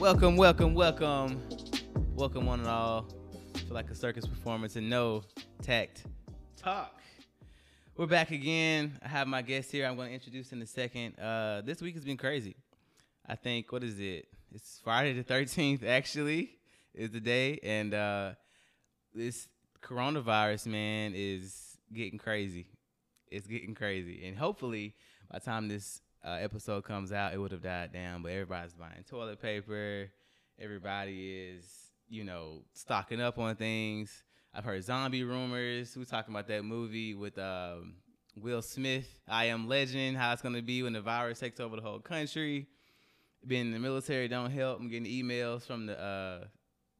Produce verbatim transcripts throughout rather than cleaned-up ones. Welcome, welcome, welcome. Welcome one and all. I feel like a circus performance and no tact talk. We're back again. I have my guest here. I'm going to introduce in a second. Uh, this week has been crazy. I think, what is it? It's Friday the thirteenth, actually, is the day. And uh, this coronavirus, man, is getting crazy. It's getting crazy. And hopefully, by the time this uh, episode comes out, it would have died down. But everybody's buying toilet paper. Everybody is, you know, stocking up on things. I've heard zombie rumors. We were talking about that movie with um, Will Smith, I Am Legend, how it's going to be when the virus takes over the whole country. Being in the military don't help. I'm getting emails from the, uh,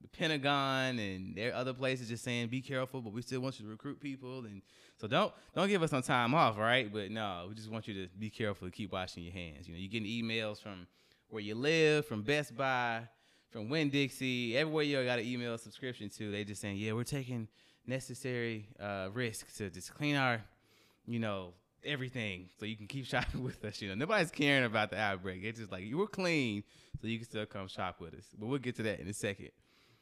the Pentagon and their other places just saying, be careful, but we still want you to recruit people. And so don't don't give us some time off, right? But no, we just want you to be careful and keep washing your hands. You know, you're getting emails from where you live, from Best Buy, from Winn-Dixie, everywhere you got an email subscription to. They just saying, yeah, we're taking necessary uh, risks to just clean our, you know, everything, so you can keep shopping with us. You know, nobody's caring about the outbreak. It's just like, you were clean, so you can still come shop with us. But we'll get to that in a second.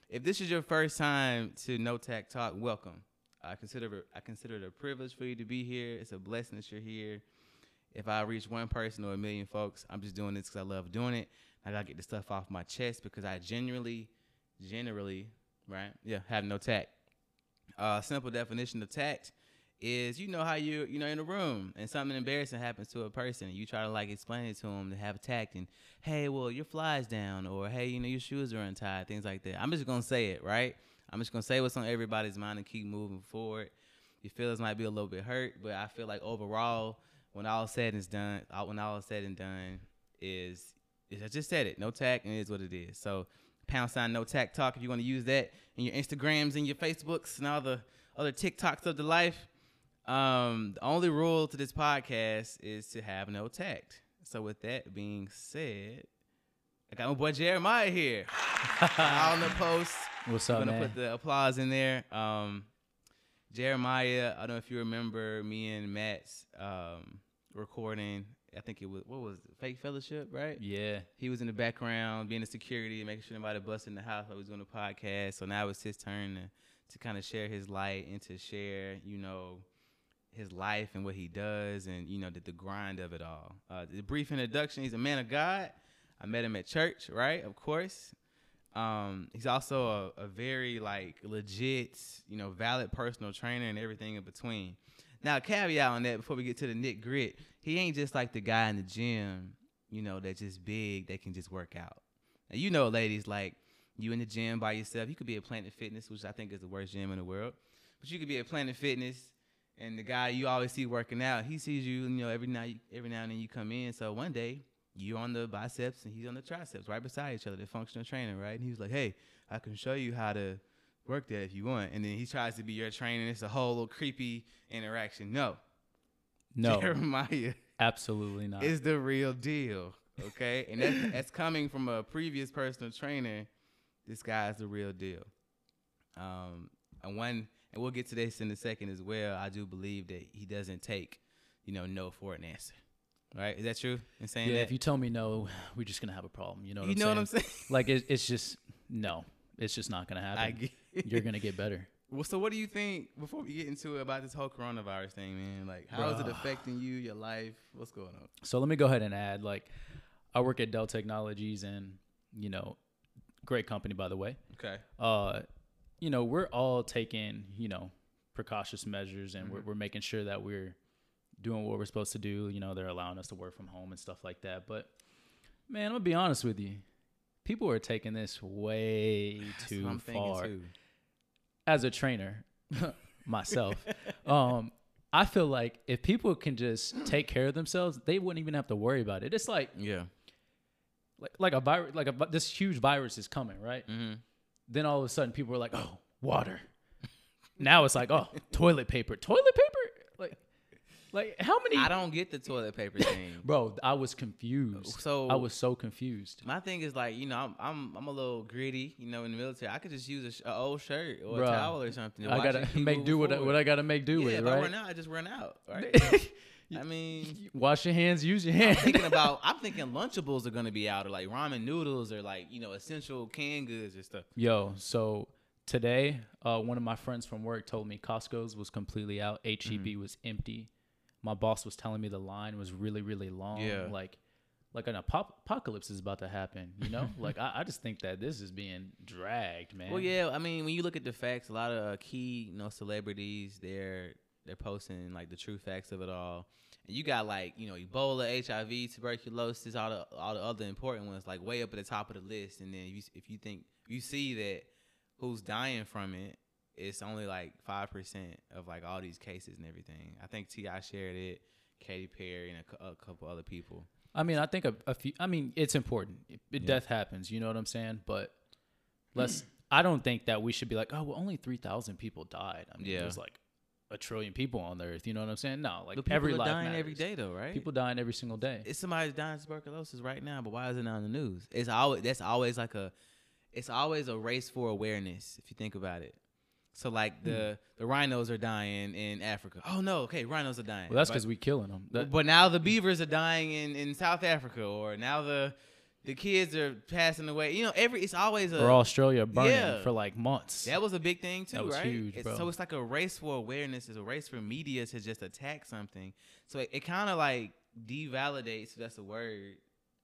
If this is your first time to No Tact Talk, welcome. I consider it, I consider it a privilege for you to be here. It's a blessing that you're here. If I reach one person or a million folks, I'm just doing this because I love doing it. I gotta get the stuff off my chest because I generally, generally, right? Yeah, have no tact. Uh, simple definition of tact is, you know how you, you know, in a room and something embarrassing happens to a person and you try to like explain it to them to have tact and, hey, well, your fly's down, or, hey, you know, your shoes are untied, things like that. I'm just going to say it, right? I'm just going to say what's on everybody's mind and keep moving forward. Your feelings might be a little bit hurt, but I feel like overall, when all said and done, when all is said and done is, is I just said it, no tact, and it is what it is. So pound sign no tact talk if you want to use that in your Instagrams and your Facebooks and all the other TikToks of the life. Um, the only rule to this podcast is to have no tact. So with that being said, I got my boy Jeremiah here. Out on the post. What's up, I'm gonna man? Put the applause in there. Um, Jeremiah, I don't know if you remember me and Matt's um, recording. I think it was, what was it? Fake Fellowship, right? Yeah. He was in the background, being a security, making sure nobody busted in the house while he was doing the podcast. So now it's his turn to, to kind of share his light and to share, you know, his life and what he does and, you know, the, the grind of it all. Uh, the brief introduction, he's a man of God. I met him at church, right? Of course. Um, he's also a, a very, like, legit, you know, valid personal trainer and everything in between. Now, caveat on that before we get to the nitty-gritty, he ain't just like the guy in the gym, you know, that's just big, that can just work out. Now, you know, ladies, like, you in the gym by yourself. You could be at Planet Fitness, which I think is the worst gym in the world. But you could be at Planet Fitness, and the guy you always see working out, he sees you, you know, every now, every now and then you come in. So one day, you're on the biceps and he's on the triceps right beside each other, the functional trainer, right? And he was like, hey, I can show you how to work that if you want. And then he tries to be your trainer. It's a whole little creepy interaction. No. No. Jeremiah. Absolutely not. Is the real deal, okay? And that's, that's coming from a previous personal trainer. This guy is the real deal. Um, and one... And we'll get to this in a second as well. I do believe that he doesn't take, you know, no for an answer. Right? Is that true? In saying yeah, that? If you tell me no, we're just going to have a problem. You know what, you I'm, know saying? what I'm saying? Like, it, it's just, no. It's just not going to happen. I get it. You're going to get better. Well, so what do you think, before we get into it, about this whole coronavirus thing, man? Like, how Bro. is it affecting you, your life? What's going on? So let me go ahead and add, like, I work at Dell Technologies and, you know, great company, by the way. Okay. Uh You know, we're all taking, you know, precautious measures and mm-hmm. we're, we're making sure that we're doing what we're supposed to do. You know, they're allowing us to work from home and stuff like that. But, man, I'm going to be honest with you. People are taking this way That's too what I'm far. Too. As a trainer, myself, um, I feel like if people can just take care of themselves, they wouldn't even have to worry about it. It's like, yeah, like, like a virus, like a, this huge virus is coming, right? Mm-hmm. Then all of a sudden, people were like, oh, water. Now it's like, oh, toilet paper. Toilet paper? Like, like how many? I don't get the toilet paper thing. Bro, I was confused. So I was so confused. My thing is like, you know, I'm I'm, I'm a little gritty, you know, in the military. I could just use an old shirt or Bro, a towel or something. I got to make do what I, what I got to make do yeah, with, right? Yeah, if I run out, I just run out, right? I mean, wash your hands, use your hands. I'm thinking about, I'm thinking Lunchables are going to be out, or like ramen noodles, or like, you know, essential canned goods and stuff. Yo, so today, uh, one of my friends from work told me Costco's was completely out. H E B mm-hmm. was empty. My boss was telling me the line was really, really long. Yeah. Like, like an ap- apocalypse is about to happen, you know? Like, I, I just think that this is being dragged, man. Well, yeah, I mean, when you look at the facts, a lot of uh, key, you know, celebrities, they're they're posting, like, the true facts of it all. And you got, like, you know, Ebola, H I V, tuberculosis, all the all the other important ones, like, way up at the top of the list. And then if you, if you think, you see that who's dying from it, it's only, like, five percent of, like, all these cases and everything. I think T I shared it, Katy Perry, and a, a couple other people. I mean, I think a, a few, I mean, it's important. It, it, yeah. Death happens, you know what I'm saying? But let's, I don't think that we should be like, oh, well, only three thousand people died. I mean, yeah. there's like a trillion people on the earth, you know what I'm saying? No, like every life matters. People are dying every day though, right? People dying every single day. It's somebody's dying of tuberculosis right now, but why is it not on the news? It's always, that's always like a, it's always a race for awareness if you think about it. So, like, the, mm. the rhinos are dying in Africa. Oh, no. Okay, rhinos are dying. Well, that's because we're killing them. That, but now the beavers are dying in, in South Africa, or now the the kids are passing away. You know, every it's always a... Or Australia burning yeah, for, like, months. That was a big thing, too, right? That was right? huge, it's, bro. So, it's like a race for awareness. It's a race for media to just attack something. So, it, it kind of, like, devalidates, if that's a word,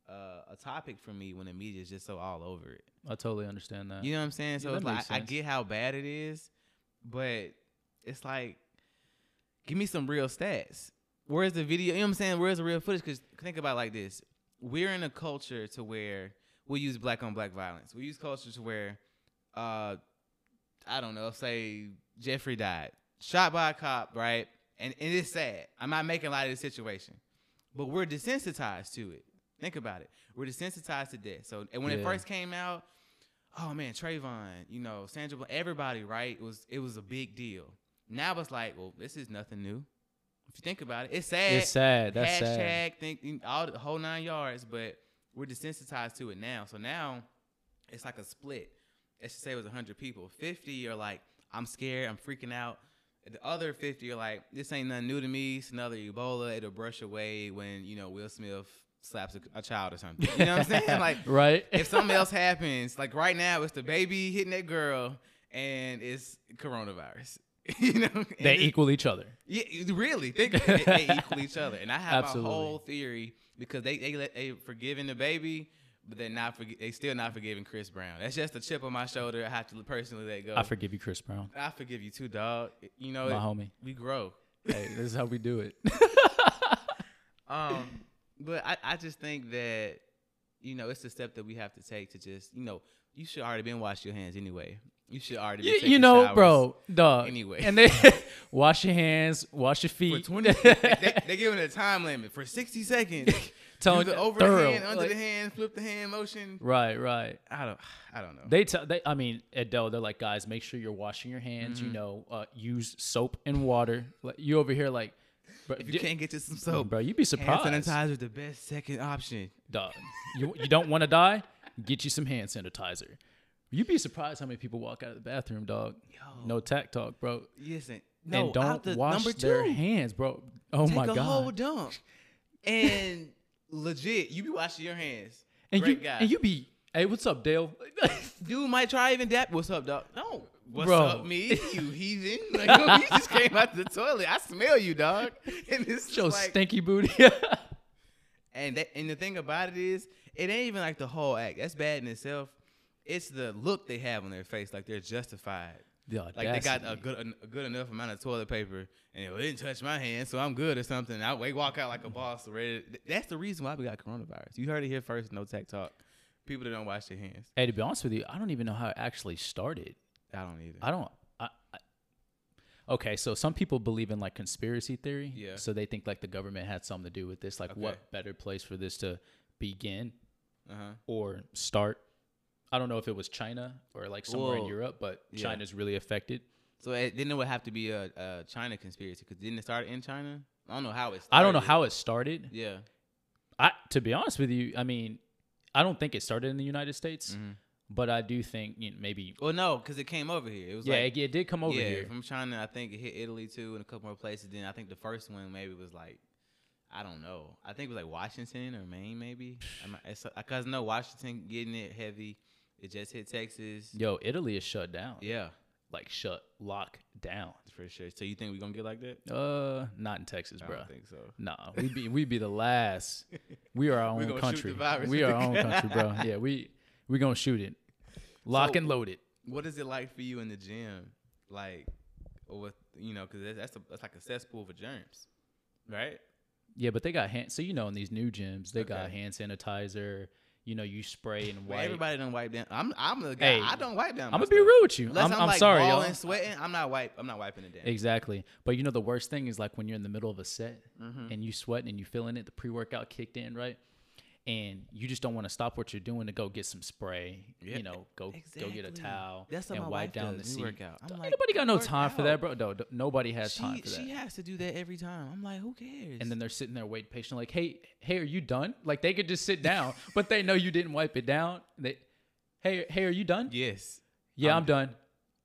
uh, a topic for me when the media is just so all over it. I totally understand that. You know what I'm saying? So, yeah, it's like, I, I get how bad it is. But it's like, give me some real stats. Where's the video? You know what I'm saying? Where's the real footage? Because think about it like this. We're in a culture to where we use black on black violence. We use culture to where, uh, I don't know, say Jeffrey died. Shot by a cop, right? And, and it's sad. I'm not making light of the situation. But we're desensitized to it. Think about it. We're desensitized to death. So and when yeah. it first came out, oh man, Trayvon, you know, Sandra Bland, everybody, right? It was it was a big deal. Now it's like, well, this is nothing new. If you think about it, it's sad. It's sad. That's Hashtag, sad. Hashtag, think all the whole nine yards. But we're desensitized to it now. So now it's like a split. Let's just say it was a hundred people. Fifty are like, I'm scared, I'm freaking out. The other fifty are like, this ain't nothing new to me. It's another Ebola. It'll brush away when you know Will Smith slaps a, a child or something. You know what I'm saying? Like, right. If something else happens, like right now, it's the baby hitting that girl, and it's coronavirus. You know, they equal each other. Yeah, really. They, they equal each other. And I have Absolutely. my whole theory because they they let, they forgiving the baby, but they're not. Forg- they still not forgiving Chris Brown. That's just a chip on my shoulder. I have to personally let go. I forgive you, Chris Brown. I forgive you too, dog. You know, my it, homie. We grow. Hey, this is how we do it. um. But I, I just think that, you know, it's a step that we have to take to just, you know, you should already been washing your hands anyway. You should already be taking You know, showers bro, dog. Anyway. And they wash your hands, wash your feet. For twenty, they, they giving a time limit for sixty seconds. Telling the over thorough. the hand, under like, the hand, flip the hand motion. Right, right. I don't, I don't know. They tell, they. I mean, at Dell, they're like, guys, make sure you're washing your hands. Mm-hmm. You know, uh, use soap and water. Like, you over here like. Bro, if you d- can't get you some soap, oh, bro, you'd be surprised. Hand sanitizer, the best second option. Duh. you you don't want to die? Get you some hand sanitizer. You'd be surprised how many people walk out of the bathroom, dog. Yo. No tact talk, bro. Listen, no, and don't the, wash their hands, bro. Oh Take my god. Take a whole dump. And legit, you be washing your hands. And Great you guy. and you be, hey, what's up, Dale? Dude might try even that. What's up, dog? No. What's Bro. up, me? You heathen? Like, you just came out the toilet. I smell you, dog. And it's your like, stinky booty. and that, and the thing about it is, it ain't even like the whole act. That's bad in itself. It's the look they have on their face, like they're justified. The like they got a good, a good enough amount of toilet paper, and it didn't touch my hand, so I'm good or something. I walk out like a boss. Ready. That's the reason why we got coronavirus. You heard it here first. No tech talk. People that don't wash their hands. Hey, to be honest with you, I don't even know how it actually started. I don't either. I don't. I, I, okay, so some people believe in like conspiracy theory. Yeah. So they think like the government had something to do with this. Like, okay. What better place for this to begin uh-huh. or start? I don't know if it was China or like somewhere Whoa. in Europe, but yeah. China's really affected. So it, then it would have to be a, a China conspiracy because didn't it start in China? I don't know how it started. I don't know how it started. Yeah. I to be honest with you, I mean, I don't think it started in the United States. Mm-hmm. But I do think you know, maybe. Well, no, because it came over here. It was yeah, like, it, it did come over yeah, here from China. I think it hit Italy too, and a couple more places. Then I think the first one maybe was like I don't know. I think it was like Washington or Maine, maybe. Because no, Washington getting it heavy. It just hit Texas. Yo, Italy is shut down. Yeah. Like shut, lock down for sure. So you think we're gonna get like that? Uh, not in Texas, bro. I don't think so. Nah, we be we be the last. We are our own country. We are our own country, bro. Yeah, we we gonna shoot it, lock so, and load it. What is it like for you in the gym, like, or with you know, because that's a, that's like a cesspool for germs, right? Yeah, but they got hand. So you know, in these new gyms, they okay. got hand sanitizer. You know, you spray and wipe. Well, everybody don't wipe down. I'm, I'm the guy. Hey, I don't wipe down. I'm gonna be real with you. Unless I'm, I'm, I'm like sorry, y'all. And sweating, I'm not wipe. I'm not wiping it down. Exactly. But you know, the worst thing is like when you're in the middle of a set mm-hmm. and you sweating and you feeling it. The pre-workout kicked in, right? And you just don't want to stop what you're doing to go get some spray. Yeah. You know, go exactly. go get a towel That's and wipe down the seat. Ain't like, nobody got no time out. for that, bro. No, d- nobody has she, time for that. She has to do that every time. I'm like, who cares? And then they're sitting there waiting patiently, like, hey. Hey, are you done? Like they could just sit down, but they know you didn't wipe it down. They, hey, hey, are you done? Yes. Yeah, I'm, I'm done. done.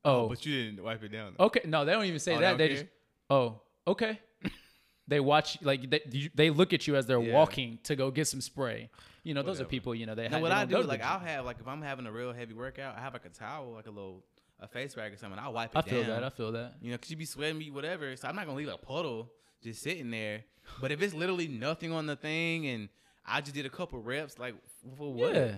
Oh, oh, but you didn't wipe it down. Though. Okay, no, they don't even say oh, that. They, they just, oh, okay. They watch like they they look at you as they're yeah. walking to go get some spray. You know, Whatever. those are people. You know, they. No, have, what they I do is like I'll have like if I'm having a real heavy workout, I have like a towel, like a little. A face rag or something, I'll wipe it down. I feel down. that. I feel that. You know, because you be sweating me, whatever. So I'm not going to leave a puddle just sitting there. But if it's literally nothing on the thing and I just did a couple reps, like, for what? Yeah.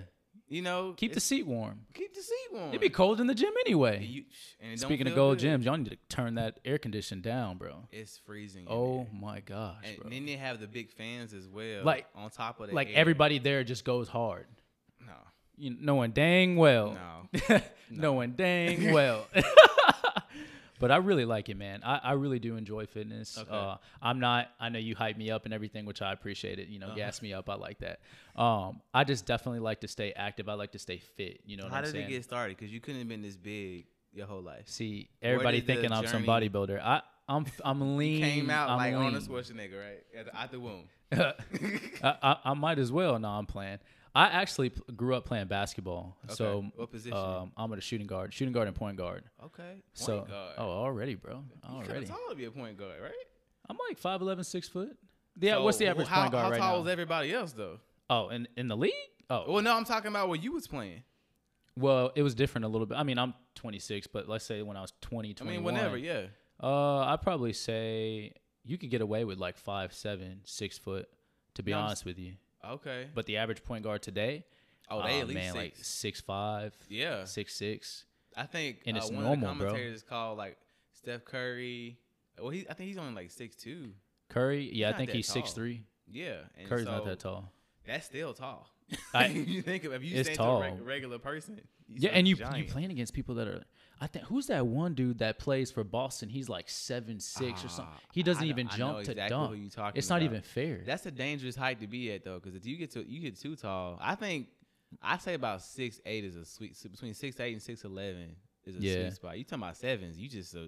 You know? Keep the seat warm. Keep the seat warm. It'd be cold in the gym anyway. You, and Speaking of gold good. gyms, y'all need to turn that air condition down, bro. It's freezing. Oh, my gosh, and bro. And then they have the big fans as well. Like, on top of that. Like, air. everybody there just goes hard. No. You knowing dang well. No. no. Knowing dang well. But I really like it, man. I, I really do enjoy fitness. Okay. Uh, I'm not, I know you hype me up and everything, which I appreciate it. You know, uh-huh. gas me up. I like that. Um, I just definitely like to stay active. I like to stay fit. You know what How I'm saying? How did it get started? Because you couldn't have been this big your whole life. See, everybody thinking I'm some bodybuilder. I, I'm I'm lean. You came out I'm like lean. Arnold Schwarzenegger, right? At the, at the womb. I, I, I might as well. No, I'm playing. I actually p- grew up playing basketball. Okay. So what position? Um, I'm at a shooting guard, shooting guard and point guard. Okay. Point so, guard. Oh, already, bro. Already. How tall be a point guard, right? I'm like five eleven, six foot. Yeah. So what's the average how, point guard right now? How tall is everybody else though? Oh, in, in the league? Oh. Well, no, I'm talking about what you was playing. Well, it was different a little bit. I mean, I'm twenty-six, but let's say when I was twenty, twenty-one. I mean, whenever, yeah. Uh, I'd probably say you could get away with like five seven, six foot. To be no, honest with you. Okay. But the average point guard today, oh, they uh, at least man, six. like six five, yeah, six six. I think, and uh, it's one normal, of the commentators bro. Called like Steph Curry. Well, he I think he's only like six two. Curry, yeah, he's I think he's tall. six three. Yeah, and Curry's so not that tall. That's still tall. I, you think of if you stand to a reg- regular person, yeah, like and you giant. you playing against people that are. I think who's that one dude that plays for Boston? He's like seven six uh, or something. He doesn't even jump exactly to dunk. It's about. not even fair. That's a dangerous height to be at though, because if you get to you get too tall, I think I say about six eight is a sweet between six eight and six eleven is a yeah. sweet spot. You talking about sevens? You just uh,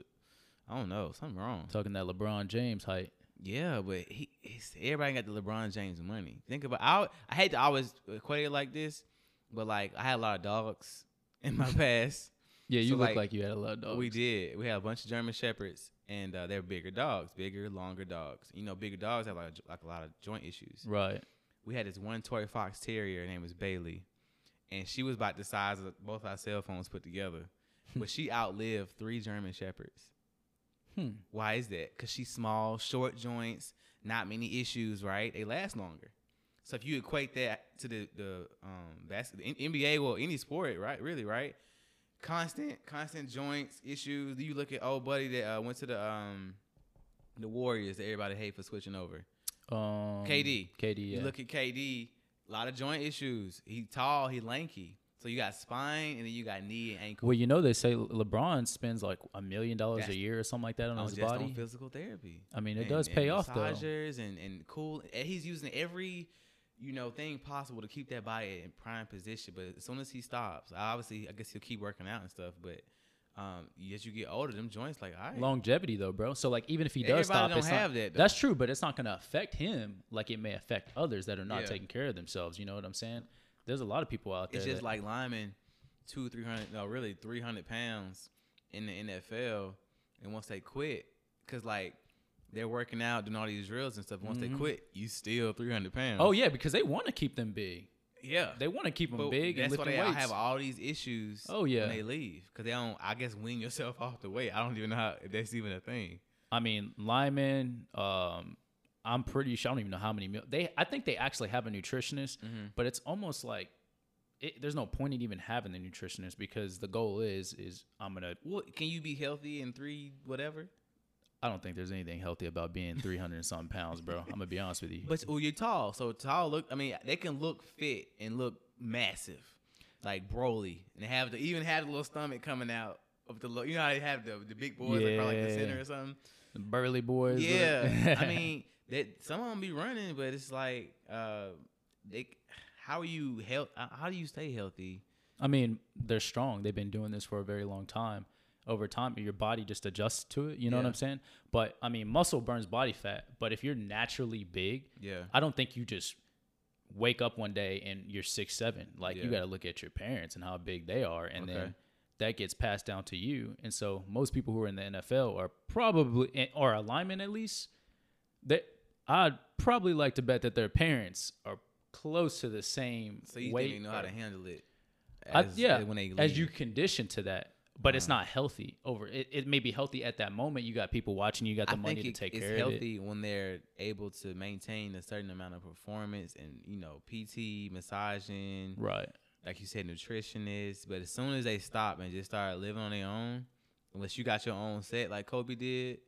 I don't know something wrong. Talking that LeBron James height. Yeah, but he it's, everybody got the LeBron James money. Think about I I hate to always equate it like this, but like I had a lot of dogs in my past. Yeah, you so look like, like you had a lot of dogs. We did. We had a bunch of German Shepherds, and uh, they're bigger dogs, bigger, longer dogs. You know, bigger dogs have like, like a lot of joint issues. Right. We had this one toy fox terrier. Her name was Bailey, and she was about the size of both our cell phones put together. But she outlived three German Shepherds. Hmm. Why is that? Because she's small, short joints, not many issues, right? They last longer. So if you equate that to the, the um basketball, N B A, well, any sport, right? Really, right? Constant, constant joints issues. You look at old buddy that uh, went to the um, the Warriors that everybody hate for switching over. Um, K D, K D. Yeah. You look at K D, a lot of joint issues. He tall, he lanky. So you got spine, and then you got knee and ankle. Well, you know they say LeBron spends like a million dollars a year or something like that on his body. Just on physical therapy. I mean, it and, does and pay and off though. Massagers and and cool. And he's using every. You know, thing possible to keep that body in prime position. But as soon as he stops, obviously, I guess he'll keep working out and stuff. But um, as you get older, them joints like all right. Longevity though, bro. So like, even if he does Everybody stop, don't it's have not, that, though. That's true. But it's not going to affect him like it may affect others that are not yeah. taking care of themselves. You know what I'm saying? There's a lot of people out there. It's just that, like linemen, two, three hundred, no, really three hundred pounds in the N F L, and once they quit, because like they're working out, doing all these drills and stuff. Once mm-hmm. they quit, you still three hundred pounds. Oh, yeah, because they want to keep them big. Yeah. They want to keep them but big and lifting weights. That's why they all have all these issues oh, yeah. when they leave. Because they don't, I guess, wean yourself off the weight. I don't even know how, if that's even a thing. I mean, linemen, um, I'm pretty sure, I don't even know how many, mil- They, I think they actually have a nutritionist, mm-hmm. but it's almost like, It, there's no point in even having the nutritionist because the goal is is I'm gonna. Well, can you be healthy in three whatever? I don't think there's anything healthy about being three hundred and some pounds, bro. I'm gonna be honest with you. But well, you're tall, so tall look. I mean, they can look fit and look massive, like Broly, and have the even have the little stomach coming out of the. You know how they have the the big boys yeah. like, like the center or something. The burly boys. Yeah, I mean, that some of them be running, but it's like uh, they. How are you health? How do you stay healthy? I mean, they're strong. They've been doing this for a very long time. Over time, your body just adjusts to it. You know yeah. what I'm saying? But I mean, muscle burns body fat. But if you're naturally big, yeah, I don't think you just wake up one day and you're six seven. Like yeah. you got to look at your parents and how big they are, and okay. then that gets passed down to you. And so most people who are in the N F L are probably or a lineman at least. That I'd probably like to bet that their parents are. Close to the same weight. So you weight didn't know how to handle it. As, I, yeah, as, when they as you condition to that, but uh-huh. it's not healthy. Over it, it may be healthy at that moment. You got people watching. You got the I money think to take it, care of it. It's healthy when they're able to maintain a certain amount of performance and you know P T, massaging, right? Like you said, nutritionists. But as soon as they stop and just start living on their own, unless you got your own set like Kobe did,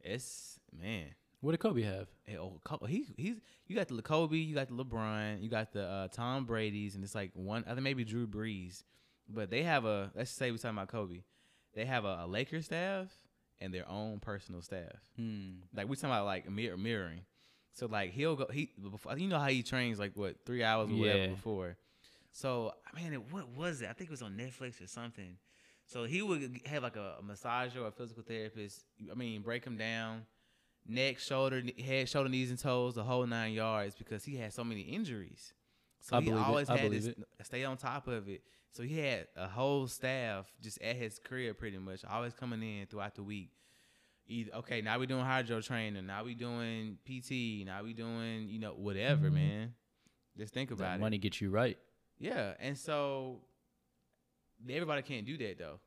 it's man. What did Kobe have? Hey, oh, he, he's you got the Kobe, you got the LeBron, you got the uh, Tom Brady's, and it's like one. I think maybe Drew Brees, but they have a. Let's say we're talking about Kobe. They have a, a Lakers staff and their own personal staff. Hmm. Like we're talking about like mirror, mirroring. So like he'll go. He you know how he trains like what three hours or whatever yeah. before. So I mean, what was it? I think it was on Netflix or something. So he would have like a, a massage or a physical therapist. I mean, break him down. Neck, shoulder, head, shoulder, knees, and toes, the whole nine yards, because he had so many injuries. So I he always had to stay on top of it. So he had a whole staff just at his career pretty much, always coming in throughout the week. Either, okay, now we're doing hydro training. Now we're doing P T. Now we're doing, you know, whatever, mm-hmm. man. Just think about that it. Money gets you right. Yeah, and so everybody can't do that, though.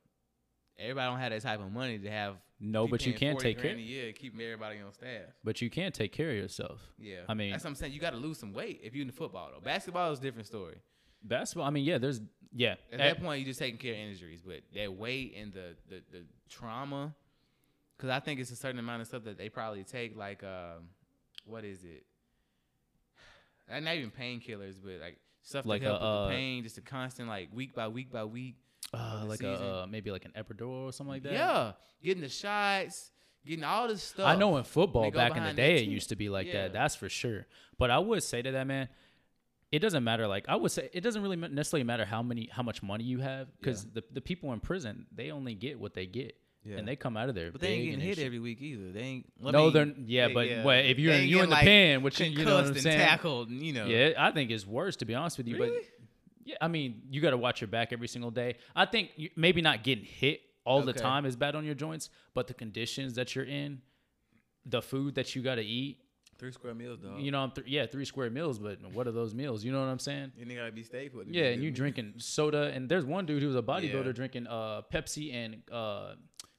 Everybody don't have that type of money to have. No, but you can take care. Yeah, keeping everybody on staff. But you can take care of yourself. Yeah, I mean that's what I'm saying. You got to lose some weight if you're in the football though. Basketball is a different story. Basketball, I mean, yeah, there's yeah. At, at that point, you're just taking care of injuries, but that weight and the the, the trauma, because I think it's a certain amount of stuff that they probably take, like um, what is it? Not even painkillers, but like stuff like to help a, with the pain, just a constant like week by week by week. Uh, like a, uh, maybe like an epidural or something like that. Yeah, getting the shots, getting all this stuff. I know in football back in the day it used to be like yeah. that. That's for sure. But I would say to that man, it doesn't matter. Like I would say, it doesn't really necessarily matter how many, how much money you have, because yeah. the the people in prison they only get what they get, yeah. and they come out of there. But they ain't getting hit every week either. They ain't. No, they're yeah. But yeah. Well, if you're in, you in the like pen, which you know what I'm saying, tackled, you know. Yeah, I think it's worse to be honest with you, really? But. Yeah, I mean, you got to watch your back every single day. I think you, maybe not getting hit all okay. the time is bad on your joints, but the conditions that you're in, the food that you got to eat. Three square meals, dog. You know, I'm th- yeah, three square meals, but what are those meals? You know what I'm saying? And you got to be stable. Yeah, and you drinking soda. And there's one dude who was a bodybuilder yeah. drinking uh, Pepsi and uh,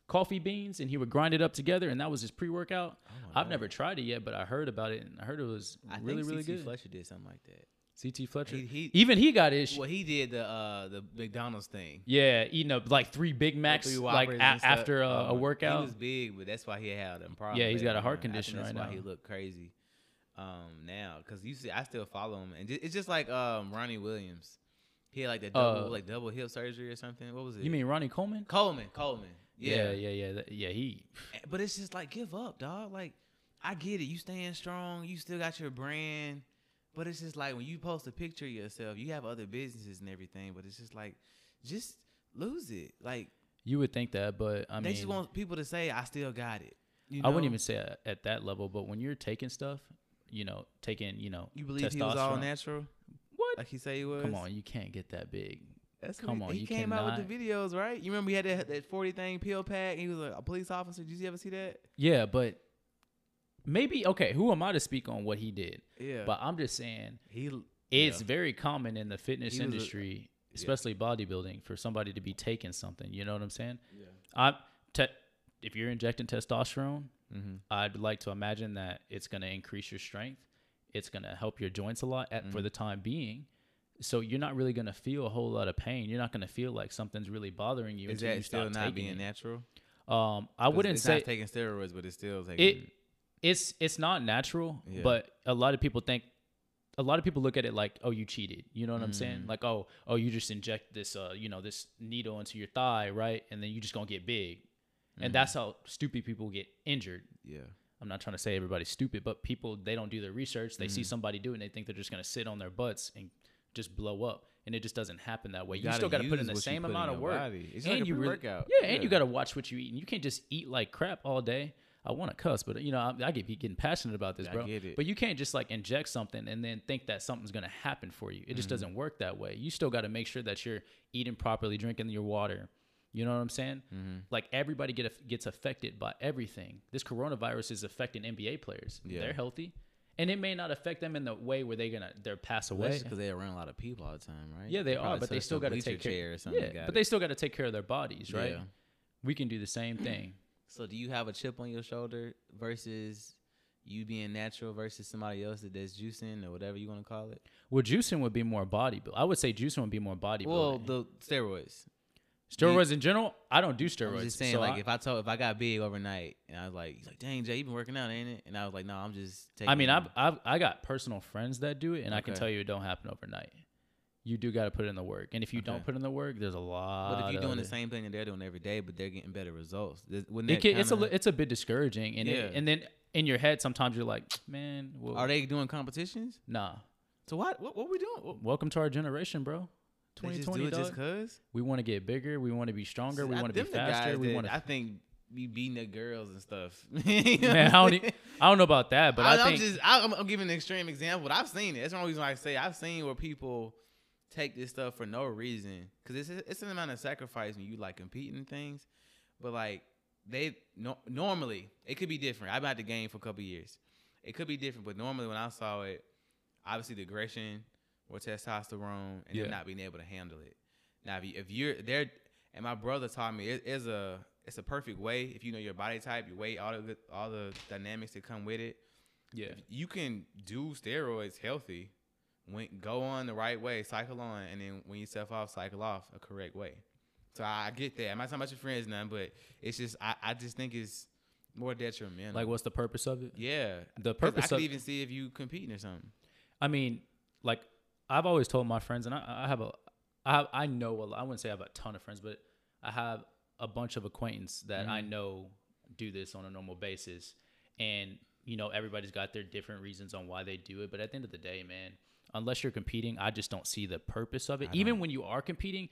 coffee beans, and he would grind it up together, and that was his pre-workout. Oh, I've never tried it yet, but I heard about it, and I heard it was I really, really good. I think C C Fletcher did something like that. C T Fletcher, he, he, even he got issues. Well, he did the uh, the McDonald's thing. Yeah, eating up like three Big Macs three like a, after a, um, a workout. He was big, but that's why he had a problem. Yeah, he's got a heart condition right now. That's why he looked crazy um, now. Because you see, I still follow him, and it's just like um, Ronnie Williams. He had like that double, uh, like double hip surgery or something. What was it? You mean Ronnie Coleman? Coleman, Coleman. Yeah, yeah, yeah, yeah. yeah he. But it's just like give up, dog. Like I get it. You staying strong. You still got your brand. But it's just like when you post a picture of yourself, you have other businesses and everything, but it's just like, just lose it. Like you would think that, but I mean, they just want people to say, I still got it. You know? I wouldn't even say at that level, but when you're taking stuff, you know, taking, you know, you believe he was all natural? What? Like he said he was? Come on, you can't get that big. That's Come on, he you came cannot. out with the videos, right? You remember we had that, that forty thing pill pack, and he was like, a police officer. Did you ever see that? Yeah, but maybe, okay, who am I to speak on what he did? Yeah. But I'm just saying he it's yeah. very common in the fitness industry, a, especially yeah. bodybuilding, for somebody to be taking something. You know what I'm saying? Yeah. I, te- if you're injecting testosterone, mm-hmm. I'd like to imagine that it's going to increase your strength. It's going to help your joints a lot at, mm-hmm. for the time being. So you're not really going to feel a whole lot of pain. You're not going to feel like something's really bothering you. Is until that you still not being it. natural? Um, I wouldn't it's say not taking steroids, but it's still taking it. It's it's not natural, yeah. but a lot of people think, a lot of people look at it like, oh, you cheated. You know what mm. I'm saying? Like, oh, oh, you just inject this, uh, you know, this needle into your thigh, right? And then you just gonna get big, mm. and that's how stupid people get injured. Yeah. I'm not trying to say everybody's stupid, but people, they don't do their research. They mm. see somebody do it, and they think they're just gonna sit on their butts and just blow up, and it just doesn't happen that way. You, you gotta still got to put in the same amount of work, it's and like you really, yeah, yeah, and you got to watch what you eat, and you can't just eat like crap all day. I want to cuss, but you know, I, I get getting passionate about this, bro. I get it. But you can't just like inject something and then think that something's gonna happen for you. It just mm-hmm. doesn't work that way. You still got to make sure that you're eating properly, drinking your water. You know what I'm saying? Mm-hmm. Like everybody get gets affected by everything. This coronavirus is affecting N B A players. Yeah. They're healthy. And it may not affect them in the way where they're gonna they're pass away. That's because they're around a lot of people all the time, right? Yeah, they, they are, but they still gotta take care. Or something. Yeah, got but it. they still gotta take care of their bodies, right? Yeah. We can do the same thing. So, do you have a chip on your shoulder versus you being natural versus somebody else that's juicing or whatever you want to call it? Well, juicing would be more bodybuilding. I would say juicing would be more bodybuilding. Well, the steroids. Steroids you, in general, I don't do steroids. I'm just saying, so like I, if I told, if I got big overnight, and I was like, he's like, dang, Jay, you been working out, ain't it? And I was like, no, I'm just taking. I mean, I've, I've I got personal friends that do it, and okay. I can tell you, it don't happen overnight. You do got to put in the work, and if you okay. don't put in the work, there's a lot. But if you're doing the same thing that they're doing every day, but they're getting better results, it can, kinda, it's a it's a bit discouraging, and yeah. it, and then in your head, sometimes you're like, man, well, are they doing competitions? Nah. So what what what we doing? What? Welcome to our generation, bro. twenty twenty, just cause we want to get bigger, we want to be stronger, so we want to be faster. We want to. I think we beating the girls and stuff. you know Man, I don't, even, I don't know about that, but I, I think I'm just I'm, I'm giving an extreme example. I've seen it. That's the only reason I say I've seen where people take this stuff for no reason because it's it's an amount of sacrifice when you like competing in things, but like they no, normally it could be different. I've been at the game for a couple of years. It could be different, but normally when I saw it, obviously the aggression. Or testosterone, and yeah. then not being able to handle it. Now, if, you, if you're there, and my brother taught me, it is a it's a perfect way if you know your body type, your weight, all the all the dynamics that come with it. Yeah, if you can do steroids healthy. When go on the right way, cycle on, and then when you self off, cycle off a correct way. So I get that. I'm not talking about your friends, none, but it's just I, I just think it's more detrimental. Like, what's the purpose of it? Yeah, the purpose. I could of even see if you competing or something. I mean, like. I've always told my friends, and I, I have a, I have, I know a lot. I wouldn't say I have a ton of friends, but I have a bunch of acquaintances that mm-hmm. I know do this on a normal basis. And you know, everybody's got their different reasons on why they do it. But at the end of the day, man, unless you're competing, I just don't see the purpose of it. I Even don't. when you are competing,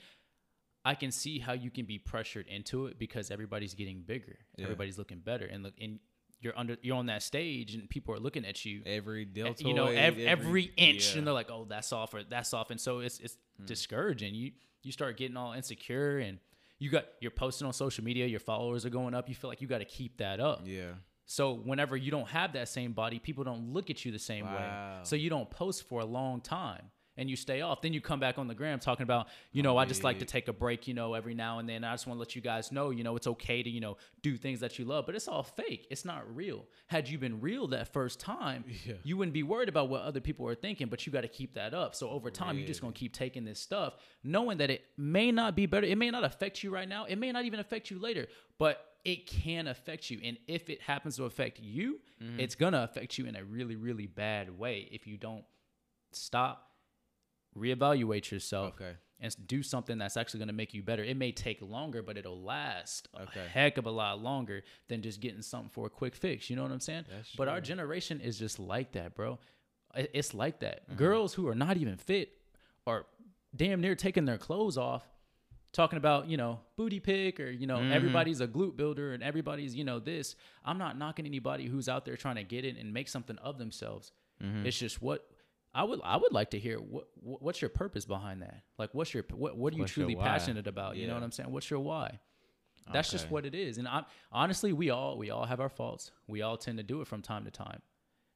I can see how you can be pressured into it because everybody's getting bigger, yeah. everybody's looking better, and look in. You're under. You're on that stage, and people are looking at you. Every deltoid, you know, ev- every, every inch, yeah. and they're like, "Oh, that's off, or that's off," and so it's it's mm. discouraging. You you start getting all insecure, and you got you're posting on social media. Your followers are going up. You feel like you got to keep that up. Yeah. So whenever you don't have that same body, people don't look at you the same wow. way. So you don't post for a long time, and you stay off. Then you come back on the gram talking about, you know, oh, I just yeah. like to take a break, you know, every now and then. I just want to let you guys know, you know, it's okay to, you know, do things that you love, but it's all fake. It's not real. Had you been real that first time, yeah. you wouldn't be worried about what other people are thinking, but you got to keep that up. So over time, really? You're just going to keep taking this stuff, knowing that it may not be better. It may not affect you right now. It may not even affect you later, but it can affect you. And if it happens to affect you, mm-hmm. it's going to affect you in a really, really bad way if you don't stop. Reevaluate yourself okay. and do something that's actually going to make you better. It may take longer, but it'll last okay. a heck of a lot longer than just getting something for a quick fix. You know what I'm saying? That's but true. Our generation is just like that, bro. It's like that. Mm-hmm. Girls who are not even fit are damn near taking their clothes off, talking about, you know, booty pick or, you know, mm-hmm. everybody's a glute builder and everybody's, you know, this. I'm not knocking anybody who's out there trying to get it and make something of themselves. Mm-hmm. It's just what... I would I would like to hear what what's your purpose behind that? Like, what's your what what are you what's truly passionate about? Yeah. You know what I'm saying? What's your why? That's okay. Just what it is. And I, honestly, we all we all have our faults. We all tend to do it from time to time.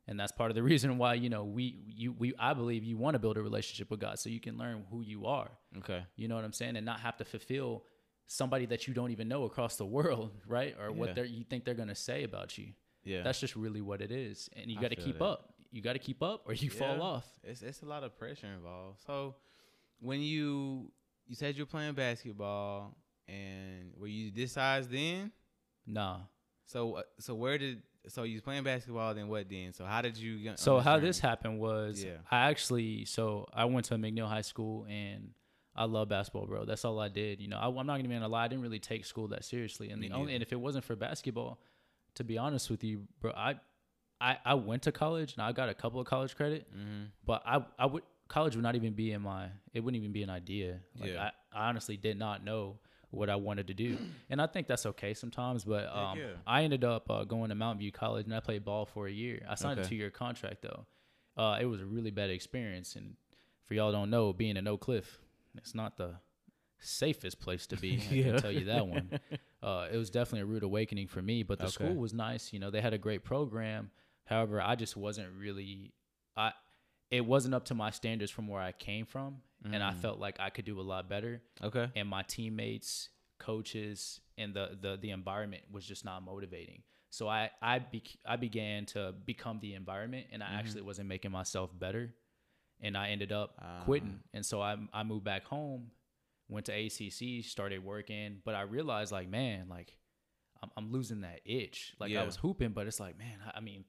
And that's part of the reason why, you know, we, you, we, I believe you want to build a relationship with God so you can learn who you are. Okay. You know what I'm saying? And not have to fulfill somebody that you don't even know across the world, right? Or yeah. what they're, you think they're going to say about you. Yeah. That's just really what it is. And you got to keep that. up. You got to keep up or you yeah. fall off. It's, it's a lot of pressure involved. So when you, you said you're playing basketball and were you this size then? Nah. So, so where did... So you was playing basketball, then what then? So how did you... So how this happened was, yeah. I actually... So I went to McNeil High School, and I love basketball, bro. That's all I did. You know, I, I'm not even gonna lie. I didn't really take school that seriously. And the only, and if it wasn't for basketball, to be honest with you, bro, I I, I went to college, and I got a couple of college credit, mm-hmm. but I, I would college would not even be in my... It wouldn't even be an idea. Like, yeah. I, I honestly did not know what I wanted to do. And I think that's okay sometimes, but um, yeah. I ended up uh, going to Mountain View College, and I played ball for a year. I signed okay. a two-year contract, though. Uh, it was a really bad experience. And for y'all don't know, being in Oak Cliff, it's not the safest place to be. I yeah. can tell you that one. Uh, it was definitely a rude awakening for me, but the okay. school was nice. You know, they had a great program. However, I just wasn't really... I. It wasn't up to my standards from where I came from. Mm-hmm. And I felt like I could do a lot better. Okay. And my teammates, coaches, and the the, the environment was just not motivating. So I I, be, I began to become the environment, and I mm-hmm. actually wasn't making myself better. And I ended up uh. quitting. And so I I moved back home, went to A C C, started working. But I realized, like, man, like, I'm, I'm losing that itch. Like, yeah. I was hooping, but it's like, man, I, I mean,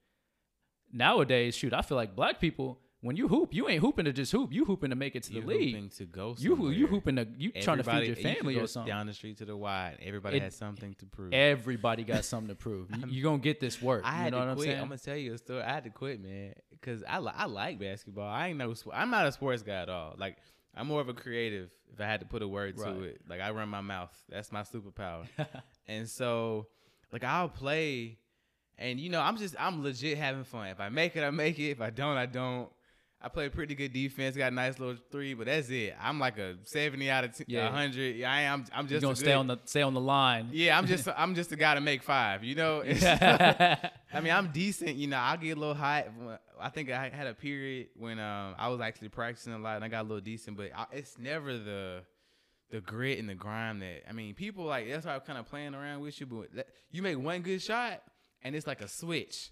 nowadays, shoot, I feel like black people... When you hoop, you ain't hooping to just hoop. You hooping to make it to you the league. You hooping to go somewhere. You, you hooping to, you everybody, trying to feed your family you or something. Down the street to the wide. Everybody it, has something to prove. Everybody got something to prove. You, you going to get this work. I you had know to what quit. I'm saying? I'm going to tell you a story. I had to quit, man, because I, I like basketball. I ain't no, I'm not a sports guy at all. Like, I'm more of a creative if I had to put a word right. to it. Like, I run my mouth. That's my superpower. And so, like, I'll play, and, you know, I'm just, I'm legit having fun. If I make it, I make it. If I don't, I don't. I play pretty good defense, got a nice little three, but that's it. I'm like a seventy out of t- yeah. one hundred. I am. I'm just gonna stay on the stay on the line. Yeah, I'm just I'm just a guy to make five. You know, I mean, I'm decent. You know, I get a little hot. I think I had a period when um, I was actually practicing a lot, and I got a little decent. But I, it's never the the grit and the grime that I mean, people like that's why I'm kind of playing around with you. But you make one good shot, and it's like a switch.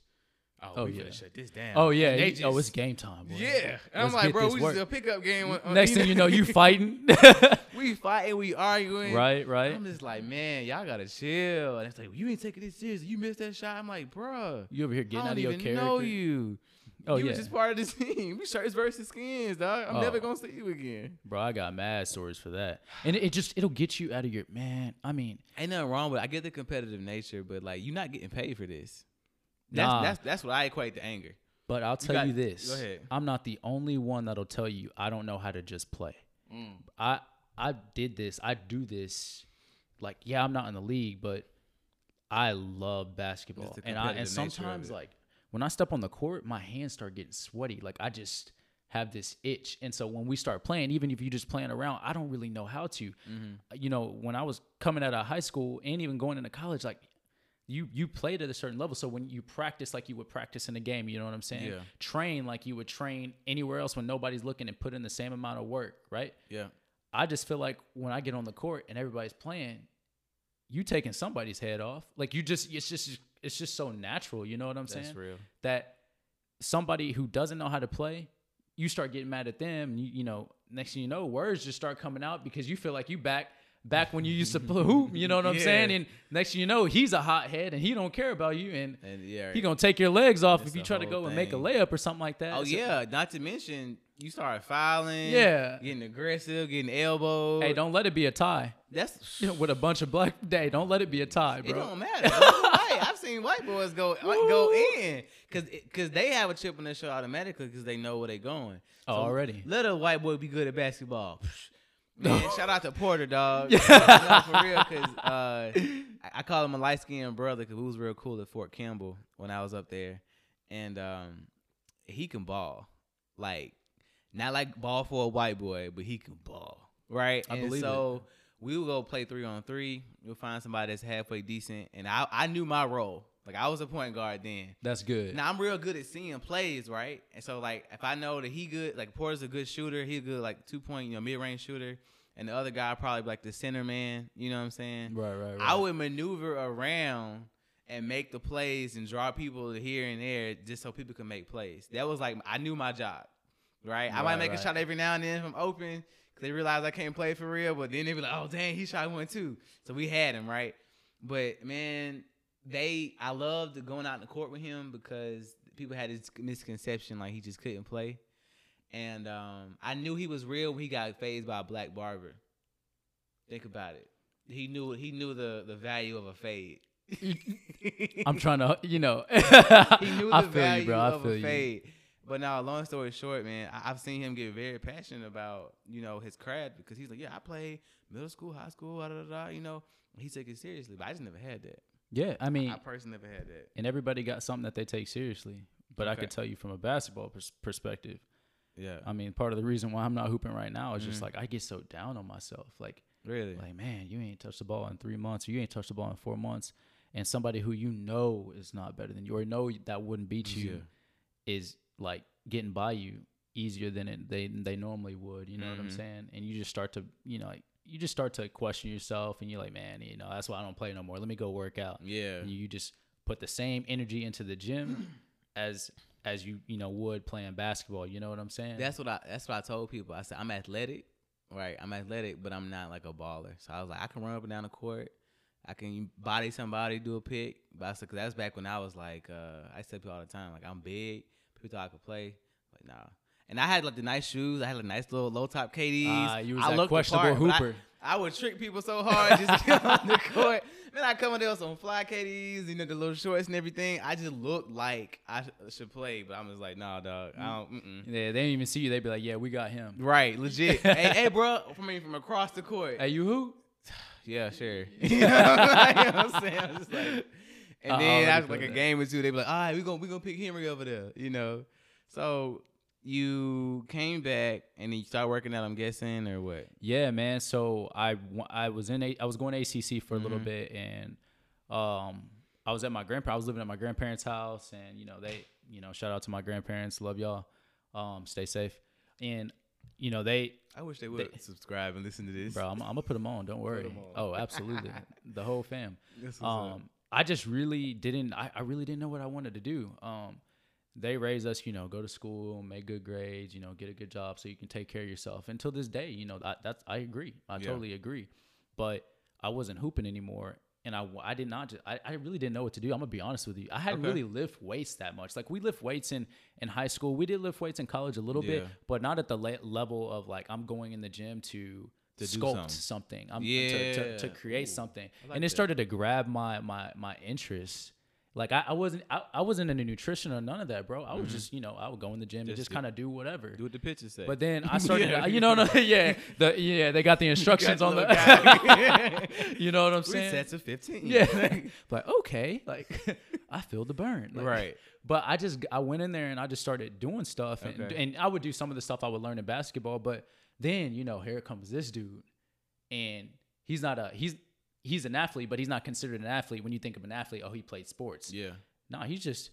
Oh, oh yeah, shut this down. Oh yeah, just, oh it's game time. Boy. Yeah, and I'm like, bro, we just a pickup game. On, on Next thing you know, you fighting. we fighting, we arguing. Right, right. I'm just like, man, y'all gotta chill. And it's like, well, you ain't taking this seriously. You missed that shot. I'm like, bro, you over here getting out of your character. I don't even know you. Oh you yeah, you just part of this team. We shirts versus skins, dog. I'm oh. never gonna see you again, bro. I got mad stories for that, and it, it just it'll get you out of your man. I mean, ain't nothing wrong with it. I get the competitive nature, but like, you're not getting paid for this. That's, nah. that's that's what I equate to anger. But I'll tell you, got, you this. Go ahead. I'm not the only one that'll tell you I don't know how to just play. Mm. I I did this. I do this. Like, yeah, I'm not in the league, but I love basketball. And I and sometimes, like, when I step on the court, my hands start getting sweaty. Like, I just have this itch. And so when we start playing, even if you're just playing around, I don't really know how to. Mm-hmm. You know, when I was coming out of high school and even going into college, like, You you played at a certain level, so when you practice like you would practice in a game, you know what I'm saying? Yeah. Train like you would train anywhere else when nobody's looking and put in the same amount of work, right? Yeah. I just feel like when I get on the court and everybody's playing, you taking somebody's head off. Like you just, it's just, it's just so natural, you know what I'm saying? That's real. That somebody who doesn't know how to play, you start getting mad at them, and you, you know, next thing you know, words just start coming out because you feel like you back. Back when you used to hoop, you know what I'm yeah. saying? And next thing you know, he's a hothead and he don't care about you. And, and yeah, he's going to take your legs off if you try to go thing. and make a layup or something like that. Oh, so, yeah. Not to mention, you start fouling. Yeah. Getting aggressive, getting elbowed. Hey, don't let it be a tie. That's you know, with a bunch of black day. Don't let it be a tie, bro. It don't matter. Hey, I've seen white boys go Woo. go in because they have a chip on their shoulder automatically because they know where they're going. So oh, already. Let a white boy be good at basketball. Man, shout out to Porter, dog. Yeah. Uh, no, for real, because uh, I, I call him a light-skinned brother because he was real cool at Fort Campbell when I was up there. And um, he can ball. Like, not like ball for a white boy, but he can ball. Right? I and believe so it. we would go play three on three. You'll find somebody that's halfway decent. And I, I knew my role. Like, I was a point guard then. That's good. Now, I'm real good at seeing plays, right? And so, like, if I know that he good, like, Porter's a good shooter. He's a good, like, two-point, you know, mid-range shooter. And the other guy probably, like, the center man. You know what I'm saying? Right, right, right. I would maneuver around and make the plays and draw people here and there just so people can make plays. That was, like, I knew my job, right? I right, might make right. a shot every now and then from open because they realize I can't play for real. But then they be like, oh, dang, he shot one, too. So we had him, right? But, man... They, I loved going out in the court with him because people had this misconception like he just couldn't play. And um, I knew he was real when he got fazed by a black barber. Think about it. He knew he knew the, the value of a fade. I'm trying to, you know. he knew the I feel value you, bro. I of feel a fade. You. But now, long story short, man, I, I've seen him get very passionate about, you know, his craft because he's like, yeah, I played middle school, high school, da da da, you know. He took it seriously, but I just never had that. Yeah, I mean, I personally never had that. And everybody got something that they take seriously. But okay. I could tell you from a basketball pers- perspective. Yeah. I mean, part of the reason why I'm not hooping right now is mm-hmm. just like I get so down on myself. Like, really? Like, man, you ain't touched the ball in three months or you ain't touched the ball in four months. And somebody who you know is not better than you or know that wouldn't beat you yeah. is like getting by you easier than it, they they normally would. You know mm-hmm. what I'm saying? And you just start to, you know, like. You just start to question yourself and you're like, man, you know, that's why I don't play no more. Let me go work out. Yeah. And you just put the same energy into the gym as, as you, you know, would playing basketball. You know what I'm saying? That's what I, that's what I told people. I said, I'm athletic, right? I'm athletic, but I'm not like a baller. So I was like, I can run up and down the court. I can body somebody, do a pick. But I said, cause that's back when I was like, uh, I said to people all the time, like I'm big. People thought I could play. Like, nah. And I had, like, the nice shoes. I had, like, nice little low-top K Ds. Uh, you was I that questionable part, hooper. I, I would trick people so hard just to get on the court. Then I come in there with some fly K Ds, you know, the little shorts and everything. I just looked like I should play, but I'm just like, nah, dog. I don't, mm-mm. Yeah, they didn't even see you. They'd be like, yeah, we got him. Right, legit. hey, hey, bro, from, from across the court. Hey, you who? yeah, sure. you know what I'm saying? I'm just like, and uh-uh, then after, like, a that. game or two, they'd be like, all right, we're going we gonna pick Henry over there, you know? So... You came back and then you started working out, I'm guessing, or what? Yeah, man. So I, I was in a, I was going to A C C for a mm-hmm. little bit, and um, I was at my grandpa. I was living at my grandparents' house, and you know they, you know, shout out to my grandparents, love y'all. Um, stay safe, and you know they. I wish they would they, subscribe and listen to this, bro. I'm, I'm gonna put them on. Don't worry. On. Oh, absolutely, the whole fam. This was um, a- I just really didn't. I, I really didn't know what I wanted to do. Um. They raised us, you know, go to school, make good grades, you know, get a good job so you can take care of yourself. And to this day, you know, I, that's I agree. I yeah. totally agree. But I wasn't hooping anymore. And I, I did not just, I, I really didn't know what to do. I'm going to be honest with you. I hadn't okay. really lift weights that much. Like we lift weights in, in high school. We did lift weights in college a little yeah. bit, but not at the le- level of like I'm going in the gym to, to sculpt something. something. I'm yeah. to, to, to create Ooh, something. Like and it that. started to grab my my my interest. Like I, I wasn't, I, I wasn't into nutrition or none of that, bro. I was mm-hmm. just, you know, I would go in the gym just and just kind of do whatever. Do what the pictures say. But then I started, yeah. you know, no, yeah, the yeah, they got the instructions got the on the, you know what I'm saying? Three sets of fifteen. Yeah. Like, but okay, like I feel the burn, like, right? But I just, I went in there and I just started doing stuff, and okay. and I would do some of the stuff I would learn in basketball. But then, you know, here comes this dude, and he's not a he's. He's an athlete, but he's not considered an athlete. When you think of an athlete, oh, he played sports. Yeah. No, nah, he's just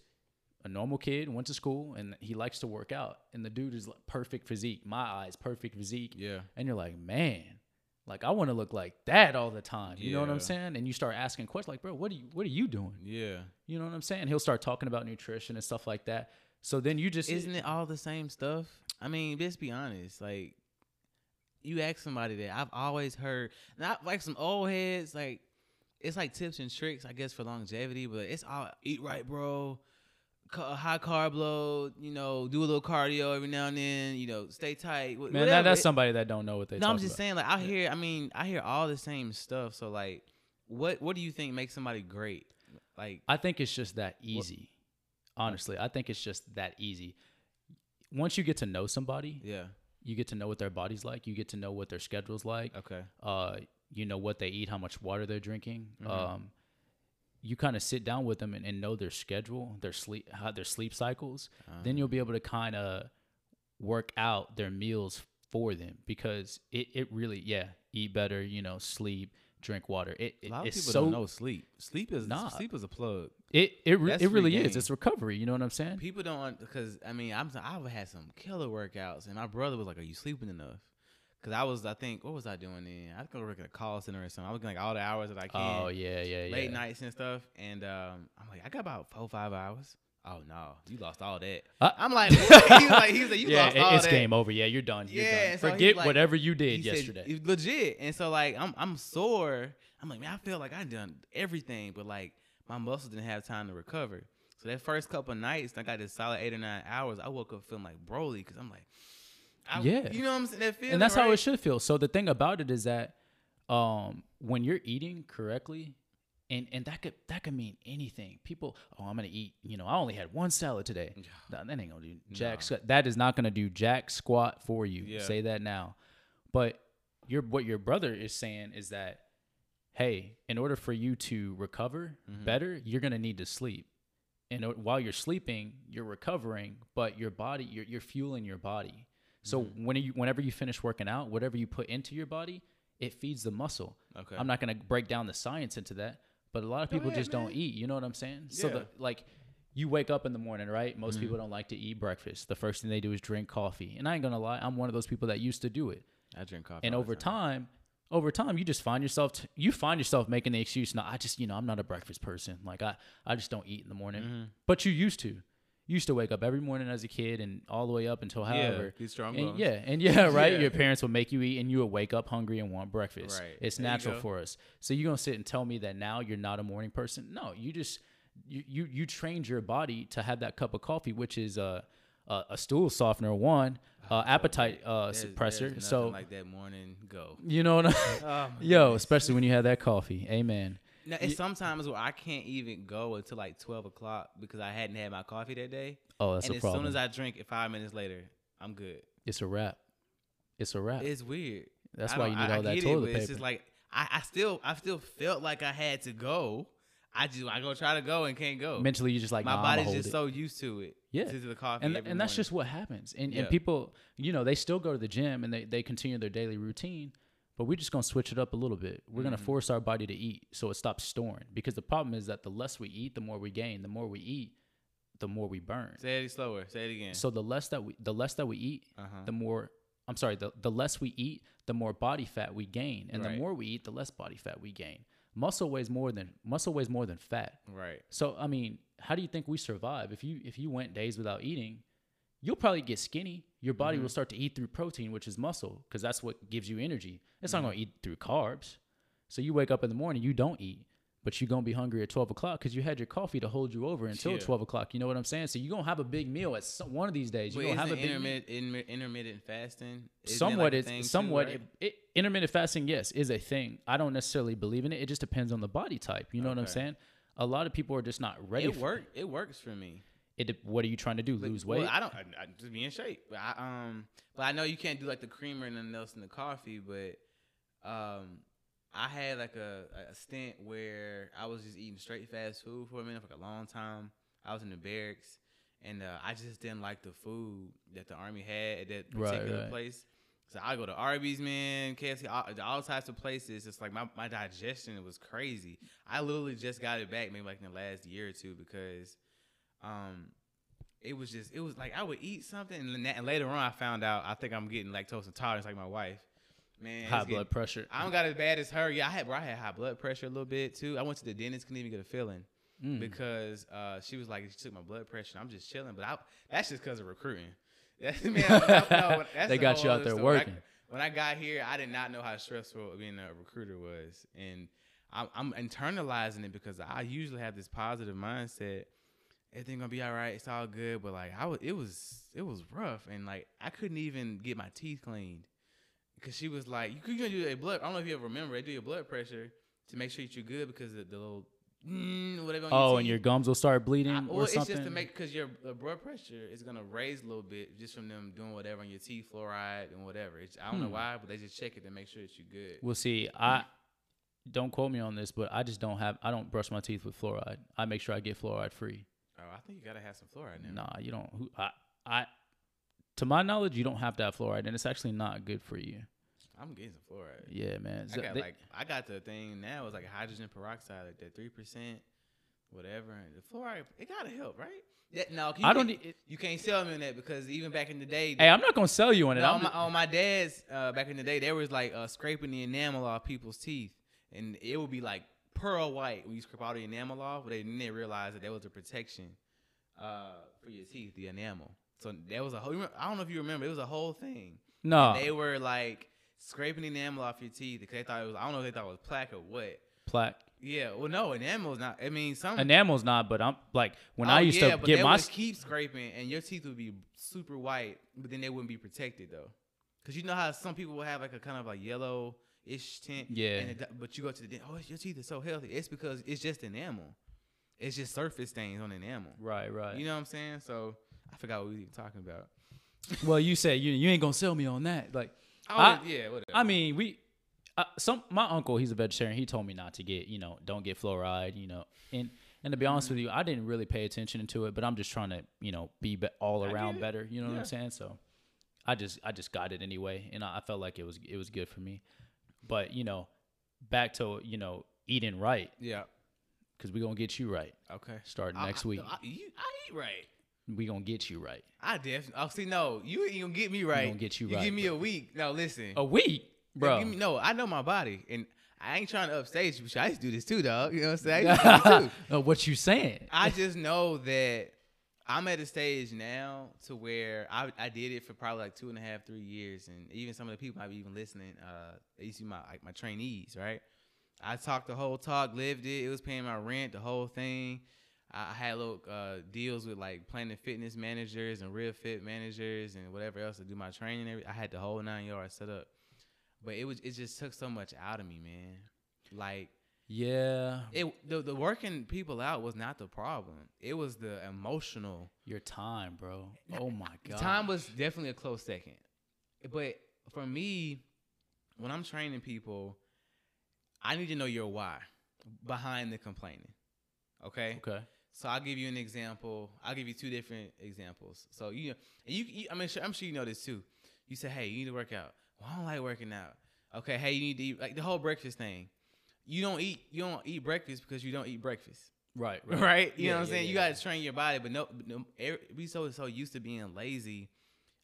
a normal kid, went to school, and he likes to work out. And the dude is like perfect physique. My eyes, perfect physique. Yeah. And you're like, man, like I want to look like that all the time. You yeah. know what I'm saying? And you start asking questions like, bro, what are you, what are you doing? Yeah. You know what I'm saying? He'll start talking about nutrition and stuff like that. So then you just... Isn't it all the same stuff? I mean, let's be honest. Like... You ask somebody that I've always heard, not like some old heads, like it's like tips and tricks, I guess, for longevity, but it's all eat right, bro, ca- high carb load, you know, do a little cardio every now and then, you know, stay tight. Wh- Man, that, that's it, somebody that don't know what they. No, talk I'm just about. saying, like I yeah. hear, I mean, I hear all the same stuff. So, like, what what do you think makes somebody great? Like, I think it's just that easy. What? Honestly, I think it's just that easy. Once you get to know somebody, yeah. You get to know what their body's like. You get to know what their schedule's like. Okay. Uh, you know what they eat, how much water they're drinking. Mm-hmm. Um, you kind of sit down with them and, and know their schedule, their sleep, how their sleep cycles. Um. Then you'll be able to kind of work out their meals for them, because it, it really, yeah, eat better, you know, sleep, drink water. It, it, a lot of people so, don't know sleep. Sleep is nah, sleep is a plug. It it, re, it really game. is. It's recovery. You know what I'm saying? People don't, because I mean, I'm I've had some killer workouts, and my brother was like, "Are you sleeping enough?" Because I was, I think, what was I doing then? I was going to work at a call center or something. I was getting like all the hours that I can. Oh yeah, yeah, yeah. Late nights and stuff, and um, I'm like, I got about four five hours. Oh no, you lost all that. Uh, I'm like, he was like, he was like, you yeah, lost all that. It's game over. Yeah, you're done. You're yeah, done. So forget like, whatever you did yesterday. Said, legit. And so like, I'm I'm sore. I'm like, man, I feel like I done everything, but like my muscles didn't have time to recover. So that first couple of nights, I got this solid eight or nine hours. I woke up feeling like Broly, because I'm like, I, yeah, you know what I'm saying? That feeling, and that's right? How it should feel. So the thing about it is that um, when you're eating correctly. And and that could that could mean anything. People, oh, I'm gonna eat. You know, I only had one salad today. No, that ain't gonna do jack. No. Squat. That is not gonna do jack squat for you. Yeah. Say that now. But your what your brother is saying is that, hey, in order for you to recover mm-hmm. better, you're gonna need to sleep. And while you're sleeping, you're recovering, but your body, you're you're fueling your body. So mm-hmm. when you whenever you finish working out, whatever you put into your body, it feeds the muscle. Okay. I'm not gonna break down the science into that. But a lot of people ahead, just man. don't eat. You know what I'm saying? Yeah. So, the, like, you wake up in the morning, right? Most mm-hmm. people don't like to eat breakfast. The first thing they do is drink coffee. And I ain't going to lie, I'm one of those people that used to do it. I drink coffee. And over time, time, over time, you just find yourself, t- you find yourself making the excuse, no, I just, you know, I'm not a breakfast person. Like, I, I just don't eat in the morning. Mm-hmm. But you used to. You used to wake up every morning as a kid and all the way up until however. Yeah, these strong bones. And yeah, and yeah, right? Yeah. Your parents will make you eat and you will wake up hungry and want breakfast. Right. It's there natural for us. So you're going to sit and tell me that now you're not a morning person? No, you just, you you, you trained your body to have that cup of coffee, which is uh, uh, a stool softener, one, oh, uh, appetite uh, there's, suppressor. There's so like that morning go. You know what I mean? Oh, yo, goodness. Especially when you have that coffee. Amen. Now, it's sometimes where I can't even go until like twelve o'clock because I hadn't had my coffee that day. Oh, that's and a problem. And as soon as I drink it five minutes later, I'm good. It's a wrap. It's a wrap. It's weird. That's why you need I, all I that toilet it, paper. It's just like, I, I still I still felt like I had to go. I just, I go try to go and can't go. Mentally, you're just like, my nah, body's just it. so used to it. Yeah. To the coffee. And, and that's morning. just what happens. And, yeah. and people, you know, they still go to the gym and they, they continue their daily routine. But we're just going to switch it up a little bit. We're mm-hmm. going to force our body to eat so it stops storing. Because the problem is that the less we eat, the more we gain. The more we eat, the more we burn. Say it slower. Say it again. So the less that we the less that we eat, uh-huh. the more I'm sorry, the, the less we eat, the more body fat we gain. And right. the more we eat, the less body fat we gain. Muscle weighs more than muscle weighs more than fat. Right. So I mean, how do you think we survive? If you if you went days without eating, you'll probably get skinny. Your body mm-hmm. will start to eat through protein, which is muscle, because that's what gives you energy. It's mm-hmm. not going to eat through carbs. So you wake up in the morning, you don't eat, but you're going to be hungry at twelve o'clock because you had your coffee to hold you over until yeah. twelve o'clock. You know what I'm saying? So you're going to have a big meal at some, one of these days. You're going to have a big intermittent, meal. Intermittent fasting? Isn't somewhat, it like a it's, somewhat too, right? it, it, intermittent fasting, yes, is a thing. I don't necessarily believe in it. It just depends on the body type. You know okay. what I'm saying? A lot of people are just not ready. It, for work, it. it works for me. It, what are you trying to do? Lose but, weight? Well, I don't. I, I just be in shape. But I, um, but I know you can't do like the creamer and nothing else in the coffee. But um, I had like a, a stint where I was just eating straight fast food for a minute, for like a long time. I was in the barracks, and uh, I just didn't like the food that the Army had at that particular right, right. place. So I go to Arby's, man, K F C, all, all types of places. It's like my, my digestion was crazy. I literally just got it back maybe like in the last year or two because. Um, it was just, it was like I would eat something, and, and later on I found out I think I'm getting lactose intolerance, like my wife. Man, high blood getting, pressure. I don't got as bad as her. Yeah, I had, bro, I had high blood pressure a little bit too. I went to the dentist, couldn't even get a filling mm. because uh, she was like, she took my blood pressure. And I'm just chilling, but I, that's just because of recruiting. That's, man, I, I, no, that's they got you out there story. working. When I, when I got here, I did not know how stressful being a recruiter was, and I'm, I'm internalizing it because I usually have this positive mindset. Everything gonna be all right. It's all good. But like, I was, it was, it was rough, and like, I couldn't even get my teeth cleaned because she was like, "You could do a blood. I don't know if you ever remember. They do your blood pressure to make sure that you're good because of the little mm, whatever." On oh, your and your gums will start bleeding I, or, or something. It's just to make because your blood pressure is gonna raise a little bit just from them doing whatever on your teeth, fluoride and whatever. It's, I don't hmm. know why, but they just check it to make sure that you're good. Well, see, I. Don't quote me on this, but I just don't have. I don't brush my teeth with fluoride. I make sure I get fluoride free. Oh, I think you gotta have some fluoride now. Nah, you don't. Who, I, I, to my knowledge, you don't have to have fluoride, and it's actually not good for you. I'm getting some fluoride. Yeah, man. I got, they, like, I got the thing now. It's like hydrogen peroxide, like that three percent, whatever. And the fluoride, it got to help, right? That, no, you, I don't need, it, you can't sell me on that because even back in the day. Hey, I'm not going to sell you on it. No, on, my, on my dad's, uh, back in the day, there was like uh, scraping the enamel off people's teeth. And it would be like pearl white when you scrape all the enamel off. But they didn't realize that that was a protection uh, for your teeth, the enamel. So there was a whole, I don't know if you remember, it was a whole thing. No. And they were like scraping the enamel off your teeth because they thought it was, I don't know if they thought it was plaque or what. Plaque. Yeah, well, no, enamel's not. I mean, some enamel's not, but I'm like when oh, I used yeah, to but get they my would keep scraping, and your teeth would be super white, but then they wouldn't be protected though, because you know how some people will have like a kind of like yellow-ish tint. Yeah. And it, but you go to the dentist, oh, your teeth are so healthy. It's because it's just enamel. It's just surface stains on enamel. Right, right. You know what I'm saying? So I forgot what we were even talking about. Well, you said you you ain't gonna sell me on that, like. Oh, I, yeah, whatever. I mean, we. Uh, some my uncle, he's a vegetarian. He told me not to get, you know, don't get fluoride, you know. And and to be honest with you, I didn't really pay attention to it, but I'm just trying to, you know, be, be all around better. You know yeah. what I'm saying? So I just I just got it anyway, and I, I felt like it was it was good for me. But you know, back to you know eating right. Yeah. Because we're gonna get you right. Okay. Starting I, next week. I, I, you, I eat right. We gonna get you right. I definitely. Oh, see, no, you ain't gonna get me right. We gonna get you, you right. You give me bro. a week. No, listen. A week. Bro, give me, no, I know my body, and I ain't trying to upstage you. I used to do this too, dog. You know what I'm saying? I used to do this too. No, what you saying? I just know that I'm at a stage now to where I, I did it for probably like two and a half, three years, and even some of the people I've even listening, uh, they used to be my like my trainees, right? I talked the whole talk, lived it. It was paying my rent, the whole thing. I had little uh, deals with like Planet Fitness managers and Real Fit managers and whatever else to do my training. Every I had the whole nine yards set up. But it was it just took so much out of me, man. Like, yeah, it the, the working people out was not the problem. It was the emotional. Your time, bro. Oh my God, time was definitely a close second. But for me, when I'm training people, I need to know your why behind the complaining. Okay. Okay. So I'll give you an example. I'll give you two different examples. So you know, and you, you I mean, I'm sure you know this too. You say, hey, you need to work out. Well, I don't like working out. Okay, hey, you need to eat, like the whole breakfast thing. You don't eat, you don't eat breakfast because you don't eat breakfast. Right, right. right? You yeah, know what yeah, I'm saying? Yeah, you yeah. got to train your body, but no, no every, we so so used to being lazy.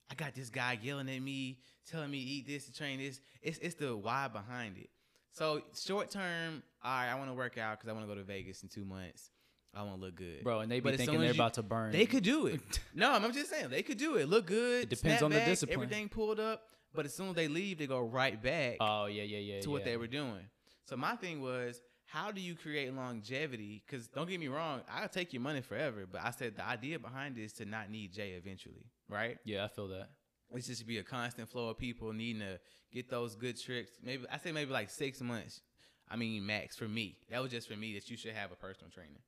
I got this guy yelling at me, telling me eat this, to train this. It's it's the why behind it. So short term, all right, I want to work out because I want to go to Vegas in two months. I want to look good. Bro, and they be but thinking they're you, about to burn. They could do it. No, I'm just saying they could do it. Look good. It depends on back, the discipline. Everything pulled up. But as soon as they leave, they go right back oh, yeah, yeah, yeah, to yeah. what they were doing. So my thing was, how do you create longevity? Because don't get me wrong, I'll take your money forever. But I said the idea behind this to not need Jay eventually, right? Yeah, I feel that. It's just be a constant flow of people needing to get those good tricks. Maybe I say maybe like six months. I mean, max for me. That was just for me that you should have a personal trainer.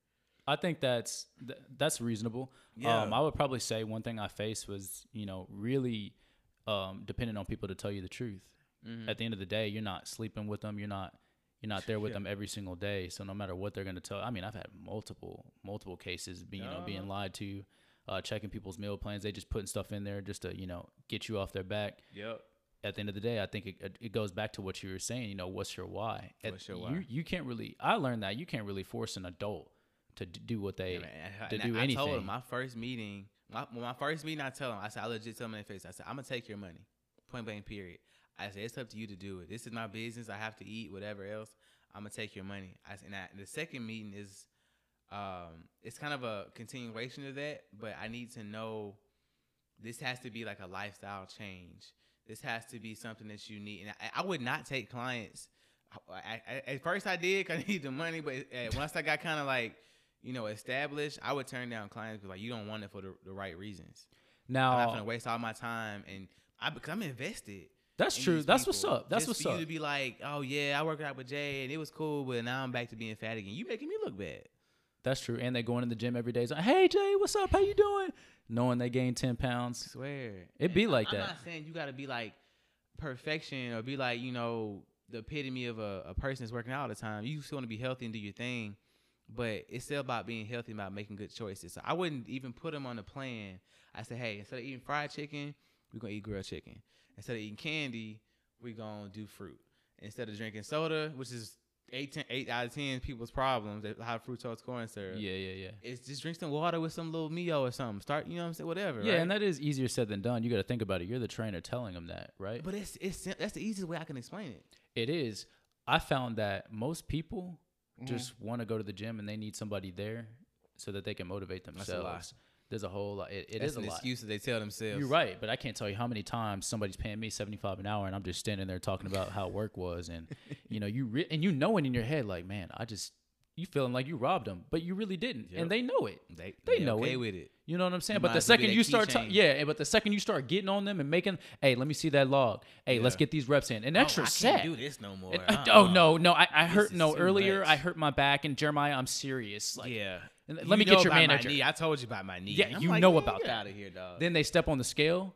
I think that's th- that's reasonable. Yeah. Um, I would probably say one thing I faced was, you know, really – Um, depending on people to tell you the truth. Mm-hmm. At the end of the day, you're not sleeping with them. You're not, you're not there with yeah. them every single day. So no matter what they're going to tell, I mean, I've had multiple, multiple cases being, you know, being lied to, uh, checking people's meal plans. They just putting stuff in there just to, you know, get you off their back. Yep. At the end of the day, I think it, it goes back to what you were saying. You know, what's your why? What's your why? You, you can't really, I learned that you can't really force an adult to do what they, yeah, to now, do I anything. I told them my first meeting, My, when my first meeting, I tell them, I said, I legit tell them in their face, I said, I'm going to take your money, point blank, period. I said, it's up to you to do it. This is my business. I have to eat, whatever else. I'm going to take your money. I said, and I, the second meeting is, um, it's kind of a continuation of that, but I need to know this has to be like a lifestyle change. This has to be something that you need. And I, I would not take clients. I, I, at first I did because I needed the money, but once I got kind of like, you know, established, I would turn down clients because, like, you don't want it for the, the right reasons. Now, I'm not going to waste all my time, and I become invested. That's in true. That's people. what's up. That's Just what's for up. You to be like, oh, yeah, I worked out with Jay, and it was cool, but now I'm back to being fat again. You making me look bad. That's true. And they're going to the gym every day. It's like, hey, Jay, what's up? How you doing? Knowing they gained ten pounds. I swear. It'd be and like I'm that. I'm not saying you got to be, like, perfection or be, like, you know, the epitome of a, a person that's working out all the time. You still want to be healthy and do your thing. But it's still about being healthy, about making good choices. So I wouldn't even put them on the plan. I said, hey, instead of eating fried chicken, we're going to eat grilled chicken. Instead of eating candy, we're going to do fruit. Instead of drinking soda, which is eight, ten, eight out of ten people's problems, high fructose corn syrup. Yeah, yeah, yeah. It's just drink some water with some little Mio or something. Start, you know what I'm saying? Whatever. Yeah, right? And that is easier said than done. You got to think about it. You're the trainer telling them that, right? But it's it's that's the easiest way I can explain it. It is. I found that most people mm-hmm. just want to go to the gym and they need somebody there so that they can motivate themselves. That's a lot. There's a whole lot. It, it is a lot. That's an excuse that they tell themselves. You're right, but I can't tell you how many times somebody's paying me seventy-five an hour and I'm just standing there talking about how work was, and you know you re- and you knowing in your head like, man, I just you feeling like you robbed them, but you really didn't, yep. and they know it. They they, they know okay it. with it. You know what I'm saying? You but the second you start, ta- yeah, but the second you start getting on them and making, hey, let me see that log. Hey, yeah. let's get these reps in. An extra oh, I set. I can't do this no more. It, uh, oh no, no, I, I hurt no earlier. Much. I hurt my back, and Jeremiah, I'm serious. Like, yeah. And let you me get your manager. I told you about my knee. Yeah, you like, know about get that. Out of here, dog. Then they step on the scale,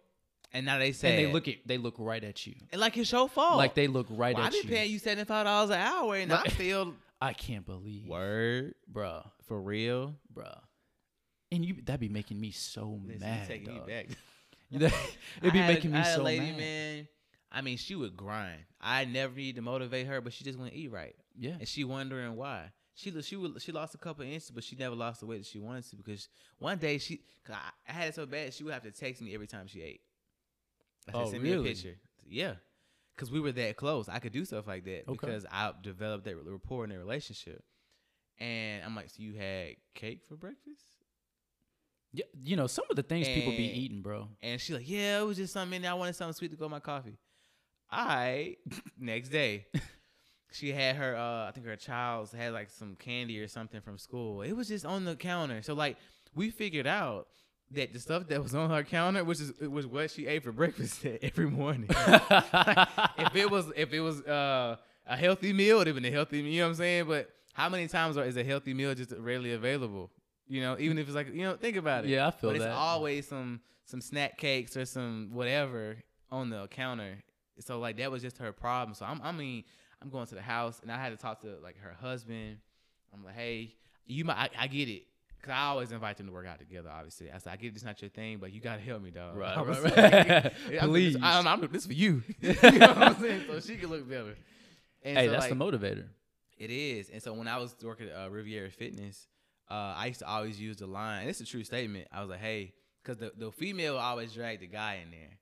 and now they say, and they look at, they look right at you, and like it's your fault. Like they look right well, at you. I been paying you seventy five dollars an hour, and right. I feel I can't believe word, bruh, for real, bruh. And you that be making me so Listen, mad, taking dog. Me back. It'd be had, making me I had so a lady, mad, man. I mean, she would grind. I never needed to motivate her, but she just wouldn't eat right. Yeah, and she wondering why. She she she lost a couple of inches, but she never lost the weight that she wanted to because one day she cause I, I had it so bad she would have to text me every time she ate. I said, oh, send really? me a picture. Yeah, because we were that close. I could do stuff like that okay. because I developed that rapport in that relationship. And I'm like, so you had cake for breakfast? Yeah, you know some of the things and, people be eating, bro. And she's like, yeah, it was just something in there. I wanted something sweet to go with my coffee. All right, next day. She had her, uh, I think her child's had like some candy or something from school. It was just on the counter. So like we figured out that the stuff that was on her counter, which is was what she ate for breakfast every morning. Like, if it was, if it was uh, a healthy meal, it'd have been a healthy meal. You know what I'm saying? But how many times are, is a healthy meal just rarely available? You know, even if it's like, you know, think about it. Yeah, I feel but that. But it's always some some snack cakes or some whatever on the counter. So like that was just her problem. So I'm, I mean. I'm going to the house, and I had to talk to, like, her husband. I'm like, hey, you might, I, I get it. Because I always invite them to work out together, obviously. I said, I get it, it's not your thing, but you got to help me, dog. Right, right, right. Like, please. I'm, I'm, I'm, this is for you. You know what I'm saying? So she can look better. And hey, so, that's like, the motivator. It is. And so when I was working at uh, Riviera Fitness, uh, I used to always use the line, and it's a true statement. I was like, hey, because the, the female always dragged the guy in there.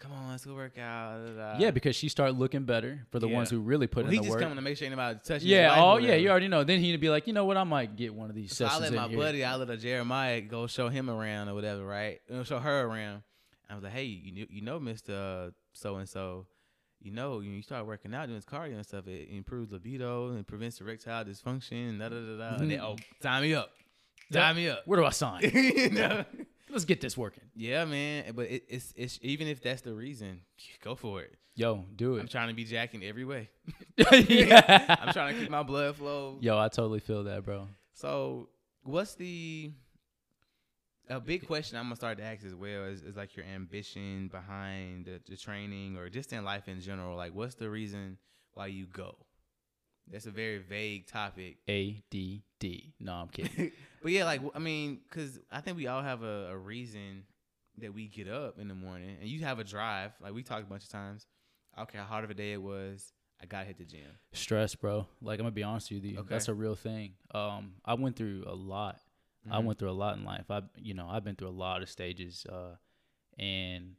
Come on, let's go work out. Da, da. Yeah, because she started looking better for the yeah. ones who really put well, in the work. He just coming to make sure anybody touches. Yeah, oh yeah, you already know. Then he'd be like, you know what, I might get one of these so sessions. I let my here. buddy, I let a Jeremiah go show him around or whatever, right? And show her around. I was like, hey, you you know, Mister So and So, you know, you start working out doing this cardio and stuff. It improves libido and prevents erectile dysfunction. Da da da da. Mm-hmm. And they, oh, sign me up. Sign me up. Where do I sign? You know? Let's get this working. Yeah, man. But it, it's it's even if that's the reason, go for it. Yo, do it. I'm trying to be jacked in every way. Yeah. I'm trying to keep my blood flow. Yo, I totally feel that, bro. So what's the a big question I'm gonna start to ask as well is, is like your ambition behind the, the training or just in life in general. Like, what's the reason why you go? That's a very vague topic. A D D. No, I'm kidding. But yeah, like, I mean, because I think we all have a, a reason that we get up in the morning. And you have a drive. Like, we talked a bunch of times. I don't care how hard of a day it was. I got to hit the gym. Stress, bro. Like, I'm going to be honest with you. Okay. That's a real thing. Um, I went through a lot. Mm-hmm. I went through a lot in life. I, you know, I've been through a lot of stages. Uh, and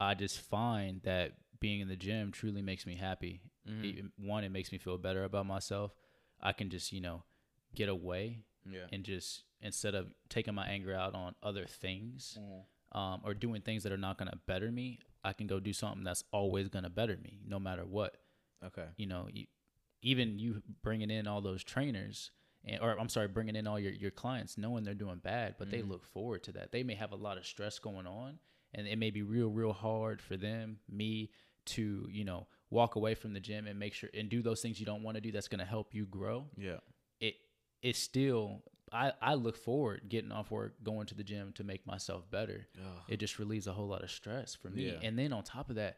I just find that being in the gym truly makes me happy. Mm-hmm. It, one, it makes me feel better about myself. I can just, you know, get away yeah. and just instead of taking my anger out on other things mm-hmm. um, or doing things that are not going to better me, I can go do something that's always going to better me no matter what. Okay. You know, you, even you bringing in all those trainers and, or I'm sorry, bringing in all your, your clients knowing they're doing bad, but mm-hmm. they look forward to that. They may have a lot of stress going on and it may be real, real hard for them, me to, you know, walk away from the gym and make sure and do those things you don't want to do. That's going to help you grow. Yeah. It, it's still, I, I look forward getting off work, going to the gym to make myself better. Ugh. It just relieves a whole lot of stress for me. Yeah. And then on top of that,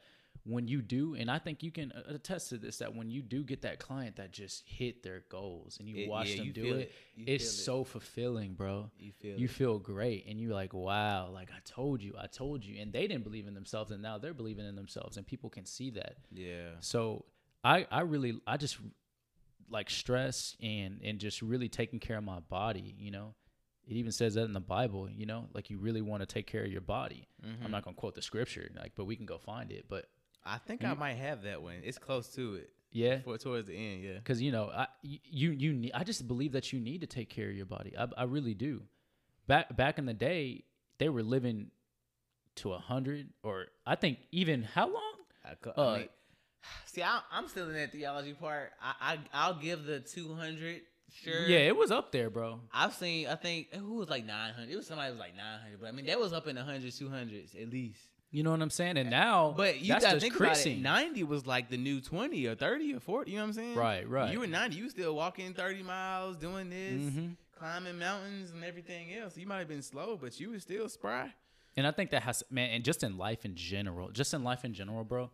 when you do, and I think you can attest to this, that when you do get that client that just hit their goals and you it, watch yeah, them you do it, it it's so it. fulfilling, bro. You feel you it. feel great, and you're like, wow, like I told you, I told you, and they didn't believe in themselves, and now they're believing in themselves, and people can see that. Yeah. So I, I really, I just like stress and and just really taking care of my body, you know. It even says that in the Bible, you know, like you really want to take care of your body. Mm-hmm. I'm not gonna quote the scripture, like, but we can go find it. But I think I might have that one. It's close to it. Yeah. For, towards the end, yeah. Because, you know, I you you need, I just believe that you need to take care of your body. I I really do. Back back in the day, they were living to a hundred, or I think even how long? I, I mean, uh, see, I, I'm still in that theology part. I, I I'll give the two hundred. Sure. Yeah, it was up there, bro. I've seen. I think who was like nine hundred. It was somebody who was like nine hundred, but I mean that was up in the hundreds, two hundreds at least. You know what I'm saying? And now, but you that's gotta just think creasing. About it. ninety was like the new twenty or thirty or forty. You know what I'm saying? Right, right. You were ninety, you still walking thirty miles, doing this, mm-hmm. climbing mountains and everything else. You might have been slow, but you were still spry. And I think that has, man, and just in life in general, just in life in general, bro.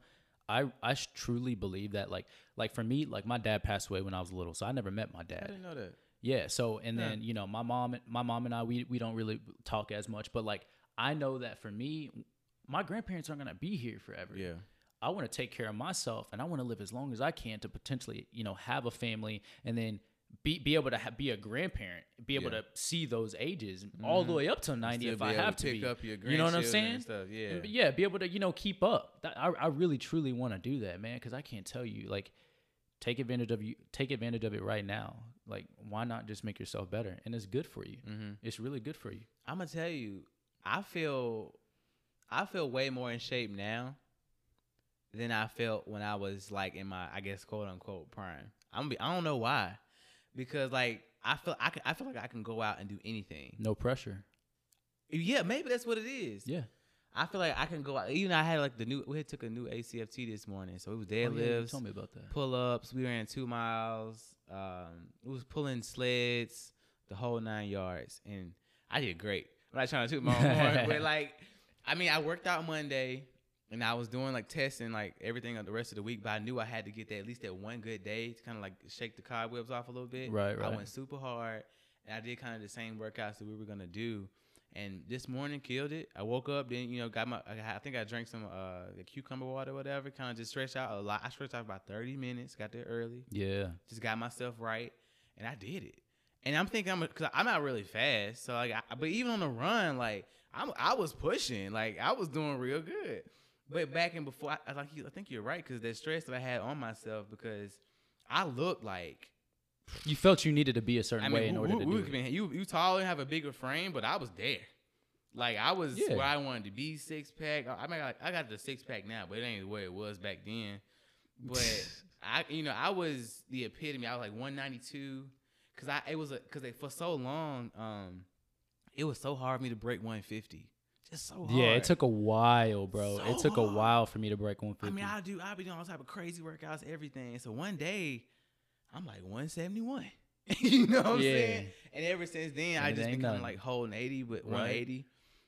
I, I truly believe that, like, like for me, like my dad passed away when I was little, so I never met my dad. I didn't know that. Yeah. So, and yeah. then, you know, my mom, my mom and I, we, we don't really talk as much, but like, I know that for me, my grandparents aren't going to be here forever. Yeah. I want to take care of myself, and I want to live as long as I can to potentially, you know, have a family, and then be, be able to ha- be a grandparent, be able yeah. to see those ages mm-hmm. all the way up to ninety. Still if I have to, to pick be, up your you know what I'm saying? And stuff. Yeah. And, yeah. Be able to, you know, keep up. That, I, I really, truly want to do that, man. Cause I can't tell you, like, take advantage of you, take advantage of it right now. Like, why not just make yourself better? And it's good for you. Mm-hmm. It's really good for you. I'm going to tell you, I feel, I feel way more in shape now than I felt when I was like in my, I guess, quote unquote prime. I'm gonna be, I don't know why. Because like I feel I can, I feel like I can go out and do anything. No pressure. Yeah, maybe that's what it is. Yeah. I feel like I can go out. Even I had like the new we had took a new A C F T this morning. So it was deadlifts. Oh, yeah, you told me about that. Pull ups. We ran two miles. Um it was pulling sleds, the whole nine yards. And I did great. I'm not trying to toot my own horn, but like I mean, I worked out Monday. And I was doing like testing, like everything the rest of the week, but I knew I had to get that at least that one good day to kind of like shake the cobwebs off a little bit. Right, right. I went super hard, and I did kind of the same workouts that we were gonna do. And this morning killed it. I woke up, then you know got my I think I drank some uh the cucumber water or whatever. Kind of just stretched out a lot. I stretched out about thirty minutes. Got there early. Yeah. Just got myself right, and I did it. And I'm thinking I'm because I'm not really fast, so like I, but even on the run, like I'm I was pushing, like I was doing real good. But back and before, I, I like you, I think you're right, because that stress that I had on myself, because I looked like you felt you needed to be a certain I mean, way in we, order we, to we, do we, it. You you taller, have a bigger frame, but I was there, like I was yeah. where I wanted to be, six pack. I mean, I got the six pack now, but it ain't the way it was back then. But I, you know, I was the epitome. I was like one ninety-two, because I it was because for so long, um, it was so hard for me to break one fifty. Just so hard. Yeah, it took a while, bro. So it took hard. a while for me to break one fifty. I mean, I do. I be doing all type of crazy workouts, everything. So one day, I'm like one seventy-one. You know what yeah. I'm saying? And ever since then, and I just become like holding eighty, but right. one eighty.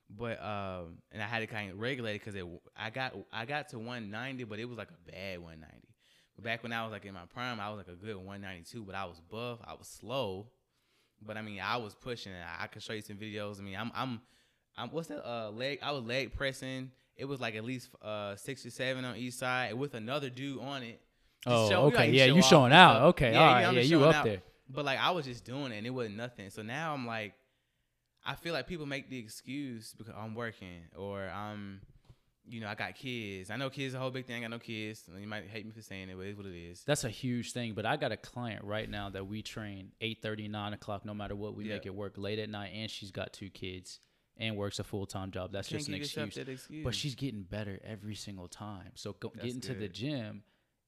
But um, and I had to kind of regulate it because it. I got I got to one ninety, but it was like a bad one ninety. But back when I was like in my prime, I was like a good one ninety-two. But I was buff. I was slow. But I mean, I was pushing. And I, I could show you some videos. I mean, I'm I'm. I'm, what's that uh, leg? I was leg pressing. It was like at least uh, six or seven on each side with another dude on it. Just oh, show, okay. Like yeah, show you showing out. Stuff. Okay, yeah, all right. You know, yeah, you up out. There. But like I was just doing it, and it wasn't nothing. So now I'm like, I feel like people make the excuse because I'm working or I'm, you know, I got kids. I know kids are a whole big thing. I know kids. You might hate me for saying it, but it's what it is. That's a huge thing. But I got a client right now that we train eight thirty, nine o'clock, no matter what. We yeah. make it work late at night, and she's got two kids. And works a full-time job. That's just an excuse. That excuse. But she's getting better every single time. So go, getting good. to the gym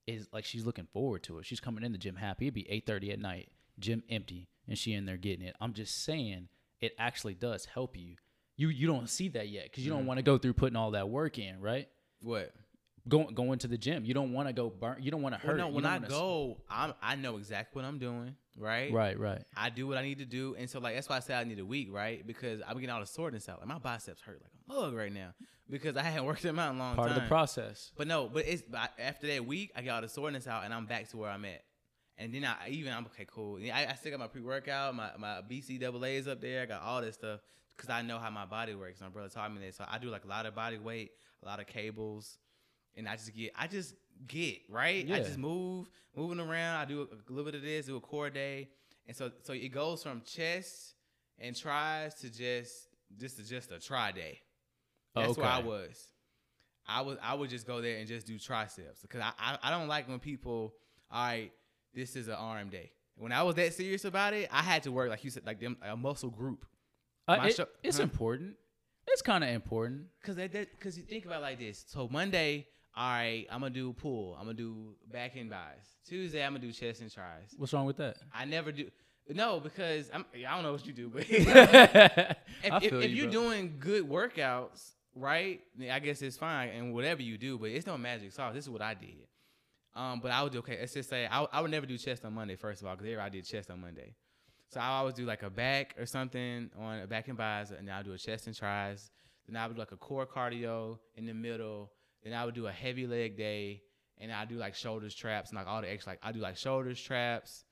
is like she's looking forward to it. She's coming in the gym happy. It'd be eight thirty at night, gym empty, and she in there getting it. I'm just saying it actually does help you. You you don't see that yet because you mm-hmm. don't want to go through putting all that work in, right? What? Going going to the gym, you don't want to go burn. You don't want to hurt. Well, no, when I go, I'm I know exactly what I'm doing. Right, right, right. I do what I need to do, and so like that's why I say I need a week, right? Because I'm getting all the soreness out. Like my biceps hurt like a mug right now because I haven't worked them out in a long time. Part of the process. But no, but it's but after that week, I got all the soreness out, and I'm back to where I'm at. And then I even I'm okay, cool. I, I still got my pre workout, my my B C A As up there. I got all this stuff because I know how my body works. My brother taught me that, so I do like a lot of body weight, a lot of cables. And I just get, I just get, right? Yeah. I just move, moving around. I do a, a little bit of this, do a core day. And so so it goes from chest and tries to just, this is just a try day. That's okay. Where I was. I was, I would just go there and just do triceps. Because I, I, I don't like when people, all right, this is an arm day. When I was that serious about it, I had to work, like you said, like, them, like a muscle group. Uh, it, sh- it's huh? important. It's kind of important. Because that, that, 'cause you think about it like this. So Monday, all right, I'm going to do pull. I'm going to do back and buys. Tuesday, I'm going to do chest and tries. What's wrong with that? I never do. No, because I'm, I don't know what you do. But if, if, you, if you're bro. doing good workouts, right, I guess it's fine. And whatever you do, but it's no magic sauce. This is what I did. Um, But I would do, okay, let's just say, I, I would never do chest on Monday, first of all, because everybody did chest on Monday. So I always do like a back or something on a back and buys, and then I'll do a chest and tries. Then I would do like a core cardio in the middle. Then I would do a heavy leg day, and I do like shoulders, traps, and like all the extra. Like I do like shoulders, traps,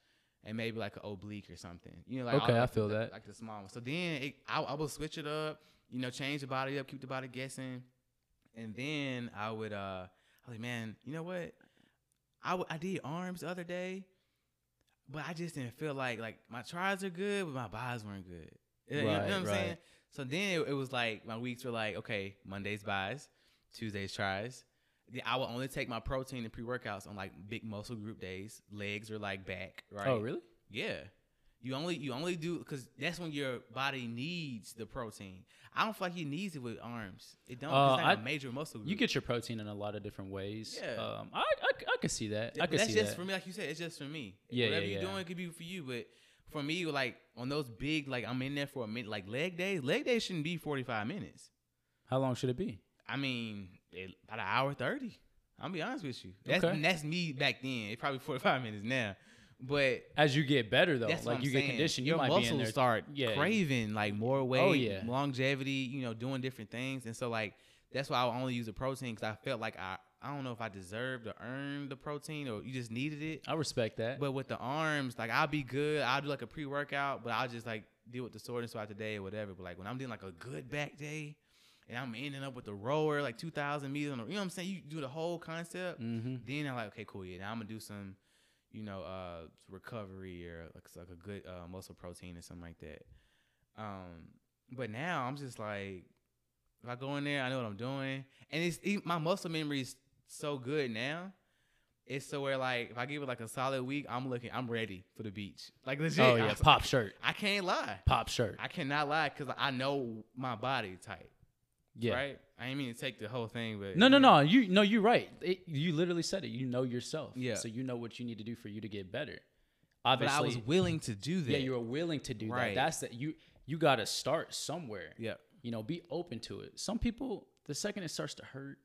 and maybe like an oblique or something. You know, like okay, all, I like feel the, that like the small one. So then it, I, I would switch it up. You know, change the body up, keep the body guessing, and then I would. Uh, I was like, man, you know what? I w- I did arms the other day, but I just didn't feel like like my tries are good, but my buys weren't good. You right, know, you know what I'm right. saying? So then it, it was like my weeks were like, okay, Monday's buys. Tuesdays tries. I will only take my protein and pre-workouts on like big muscle group days. Legs or like back, right? Oh, really? Yeah. You only you only do because that's when your body needs the protein. I don't feel like he needs it with arms. It don't. Uh, it's not I, a major muscle group. You get your protein in a lot of different ways. Yeah. Um, I, I I could see that. I could that's see just that. For me. Like you said, it's just for me. Yeah. Whatever yeah, you're yeah. doing could be for you, but for me, like on those big, like I'm in there for a minute. Like leg days, leg days shouldn't be forty-five minutes. How long should it be? I mean, it, about an hour thirty. I'll be honest with you. That's okay. That's me back then. It's probably forty-five minutes now. But as you get better though, like you saying. get conditioned, your you might muscles be in there. start yeah. craving like more weight, oh, yeah. longevity, you know, doing different things. And so like that's why I would only use the protein because I felt like I I don't know if I deserved or earned the protein or you just needed it. I respect that. But with the arms, like I'll be good. I'll do like a pre-workout, but I'll just like deal with the soreness throughout the day or whatever. But like when I'm doing like a good back day. And I'm ending up with the rower, like two thousand meters. On the, you know what I'm saying? You do the whole concept. Mm-hmm. Then I'm like, okay, cool. Yeah, now I'm going to do some, you know, uh, recovery or like, like a good uh, muscle protein or something like that. Um, but now I'm just like, if I go in there, I know what I'm doing. And it's it, my muscle memory is so good now. It's so where like, if I give it like a solid week, I'm looking, I'm ready for the beach. Like legit. Oh, yeah, I, pop shirt. I can't lie. Pop shirt. I cannot lie because I know my body type. Yeah. Right. I didn't mean to take the whole thing, but no, no, know. no. You no, you're right. It, you literally said it. You know yourself. Yeah. So you know what you need to do for you to get better. Obviously, but I was willing to do that. Yeah, you were willing to do right. that. That's that. You you got to start somewhere. Yeah. You know, be open to it. Some people, the second it starts to hurt,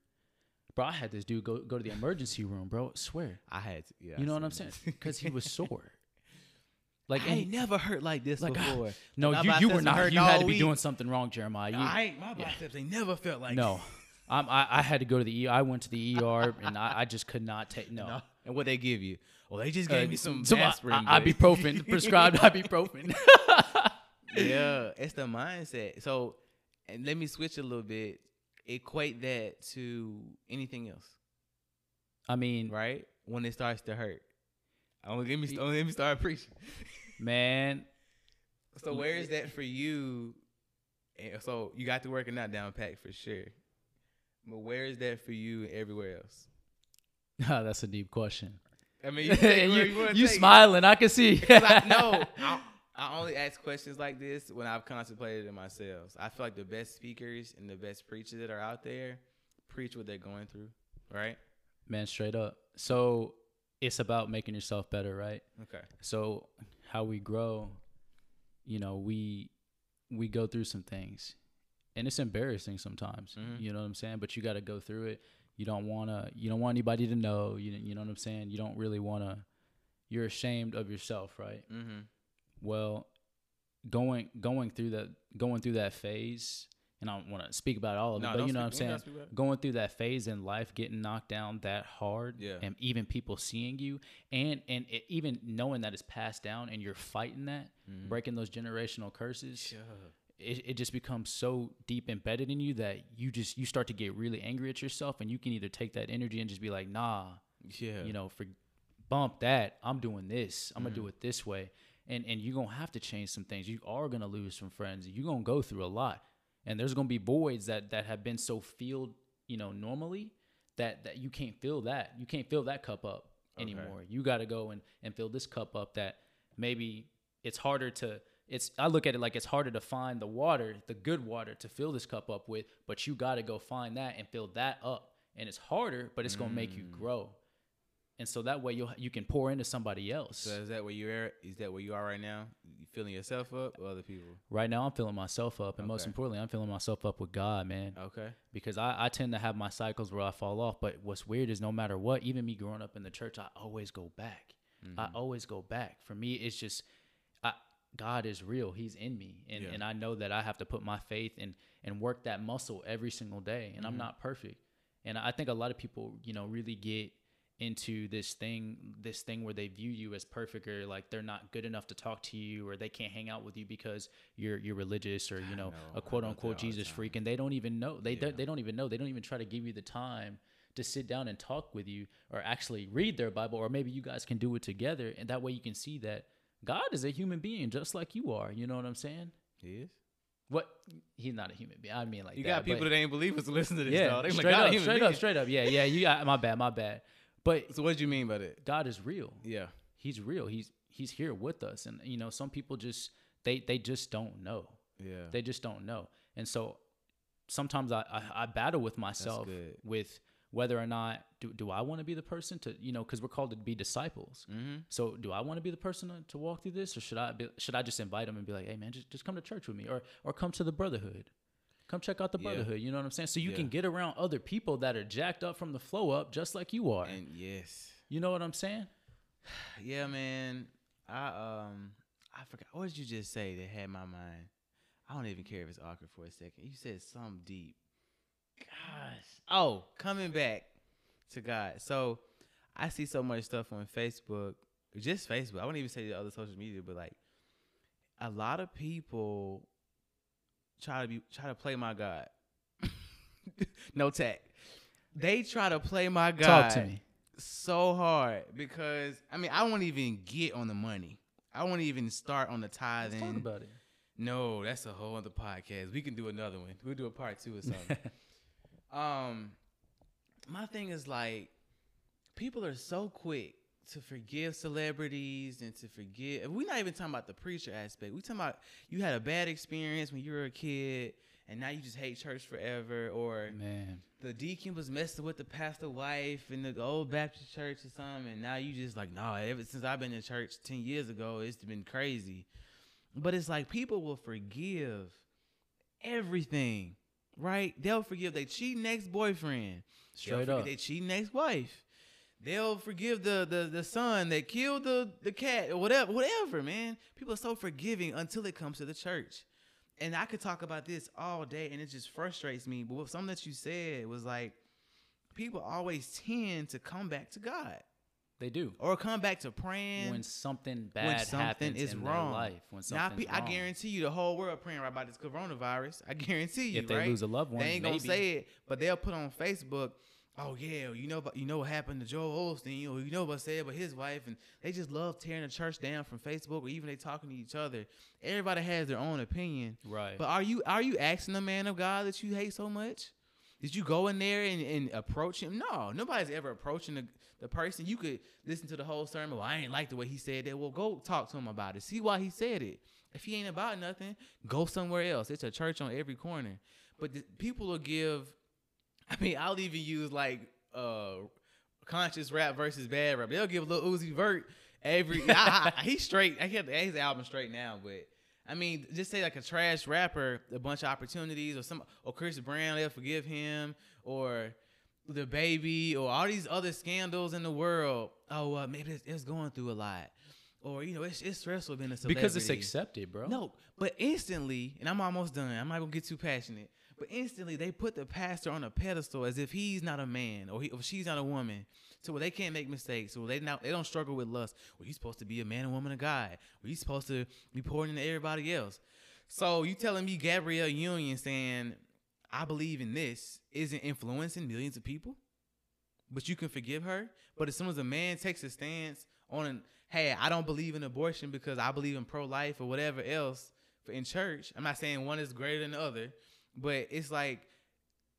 bro. I had this dude go go to the emergency room, bro. I swear. I had. To, yeah. You I know what I'm saying? Because he was sore. Like I ain't never hurt like this like, before. I, no, you, you were not. You had to be week. doing something wrong, Jeremiah. You, no, I ain't, my biceps yeah. ain't never felt like no. This. I'm, I I had to go to the E R. I went to the E R and I, I just could not take no. no. And what they give you? Well, they just gave uh, me some, some aspirin. I, I, ibuprofen prescribed. Ibuprofen. Yeah, it's the mindset. So, and let me switch a little bit. Equate that to anything else. I mean, right when it starts to hurt. Don't let, me, don't let me start preaching. Man. So where is that for you? So you got the working out down pack for sure. But where is that for you everywhere else? Oh, that's a deep question. I mean, you, you, you, you smiling. It. I can see. I, no, I, I only ask questions like this when I've contemplated it myself. I feel like the best speakers and the best preachers that are out there preach what they're going through, right? Man, straight up. So... it's about making yourself better, right? Okay. So how we grow, you know, we we go through some things. And it's embarrassing sometimes. Mm-hmm. You know what I'm saying? But you got to go through it. You don't want to, you don't want anybody to know. You, you know what I'm saying? You don't really want to, you're ashamed of yourself, right? Mm-hmm. Well, going, going through that, going through that phase, and I don't want to speak about all of it, no, but you know speak, what I'm saying? Going through that phase in life, getting knocked down that hard, yeah. and even people seeing you, and, and it, even knowing that it's passed down and you're fighting that, mm-hmm. breaking those generational curses. Yeah. It, it just becomes so deep embedded in you that you just, you start to get really angry at yourself, and you can either take that energy and just be like, nah, yeah, you know, for bump that, I'm doing this, I'm mm. gonna do it this way. And, and you're gonna have to change some things. You are gonna lose some friends. You're gonna go through a lot, and there's gonna be voids that, that have been so filled, you know, normally that, that you can't fill that. You can't fill that cup up okay. anymore. You got to go and, and fill this cup up that maybe it's harder to, It's. I look at it like it's harder to find the water, the good water, to fill this cup up with, but you got to go find that and fill that up. And it's harder, but it's mm. going to make you grow. And so that way you you can pour into somebody else. So is that where you are? Is that where you are right now? You filling yourself up or other people? Right now I'm filling myself up, and okay. most importantly, I'm filling myself up with God, man. Okay. Because I, I tend to have my cycles where I fall off, but what's weird is no matter what, even me growing up in the church, I always go back. Mm-hmm. I always go back. For me, it's just... God is real. He's in me. And, yeah. and I know that I have to put my faith in and work that muscle every single day. And mm-hmm. I'm not perfect. And I think a lot of people, you know, really get into this thing, this thing where they view you as perfect, or like they're not good enough to talk to you, or they can't hang out with you because you're, you're religious, or, you know, know a quote unquote Jesus freak. And they don't even know, they, yeah. they don't even know. They don't even try to give you the time to sit down and talk with you, or actually read their Bible, or maybe you guys can do it together. And that way you can see that God is a human being just like you are. You know what I'm saying? He is. What? He's not a human being. I mean, like you that, got people that ain't believers to listen to this. Yeah, they straight like, God up, straight being. up, straight up. Yeah, yeah. You got my bad, my bad. But so what do you mean by that? God is real. Yeah, he's real. He's he's here with us, and you know, some people just they they just don't know. Yeah, they just don't know, and so sometimes I I, I battle with myself with. Whether or not, do, do I want to be the person to, you know, because we're called to be disciples. Mm-hmm. So do I want to be the person to, to walk through this? Or should I be, should I just invite them and be like, hey, man, just, just come to church with me, or or come to the brotherhood. Come check out the yeah. brotherhood. You know what I'm saying? So you yeah. can get around other people that are jacked up from the flow up just like you are. And yes. You know what I'm saying? Yeah, man. I um I forgot. What did you just say that had my mind? I don't even care if it's awkward for a second. You said something deep. Gosh. Oh, coming back to God. So I see so much stuff on Facebook, just Facebook. I wouldn't even say the other social media, but like a lot of people try to be try to play my God. No tact. They try to play my God. Talk to me. So hard because I mean I won't even get on the money. I won't even start on the tithing. Let's talk about it. No, that's a whole other podcast. We can do another one. We'll do a part two or something. Um, my thing is like, people are so quick to forgive celebrities and to forgive. We're not even talking about the preacher aspect. We're talking about you had a bad experience when you were a kid and now you just hate church forever. Or man, the deacon was messing with the pastor's wife in the old Baptist church or something. And now you just like, no, nah, ever since I've been in church ten years ago, it's been crazy. But it's like people will forgive everything. Right? They'll forgive their cheating ex-boyfriend. Straight up. They cheating ex-wife. They'll forgive the, the the son that killed the the cat or whatever. Whatever, man. People are so forgiving until it comes to the church. And I could talk about this all day, and it just frustrates me. But something that you said was like, people always tend to come back to God. They do. Or come back to praying. When something bad when something happens is in wrong. Their life. When something's now, I guarantee you the whole world praying right about this coronavirus. I guarantee you, If they right? lose a loved one, they ain't going to say it, but they'll put on Facebook, oh, yeah, you know you know what happened to Joel Osteen. You know, you know what I said about his wife. And they just love tearing the church down from Facebook, or even they talking to each other. Everybody has their own opinion. Right. But are you are you asking the man of God that you hate so much? Did you go in there and, and approach him? No, nobody's ever approaching the, the person. You could listen to the whole sermon. Well, I ain't like the way he said that. Well, go talk to him about it. See why he said it. If he ain't about nothing, go somewhere else. It's a church on every corner. But the, people will give, I mean, I'll even use like uh, conscious rap versus bad rap. They'll give a little Uzi Vert every, I, I, he's straight. I can't, his album straight now, but. I mean, just say like a trash rapper, a bunch of opportunities, or some, or Chris Brown, they'll forgive him, or the baby or all these other scandals in the world. Oh, uh, maybe it's, it's going through a lot. Or, you know, it's, it's stressful being a celebrity. Because it's accepted, bro. No, but instantly, and I'm almost done. I'm not going to get too passionate. But instantly, they put the pastor on a pedestal as if he's not a man or, he, or she's not a woman. So well, they can't make mistakes. So they not, they don't struggle with lust. Well, he's supposed to be a man, a woman, a guy. Well, he's supposed to be pouring into everybody else. So you telling me Gabrielle Union saying, I believe in this, isn't influencing millions of people? But you can forgive her? But as soon as a man takes a stance on an... hey, I don't believe in abortion because I believe in pro-life or whatever else in church. I'm not saying one is greater than the other, but it's like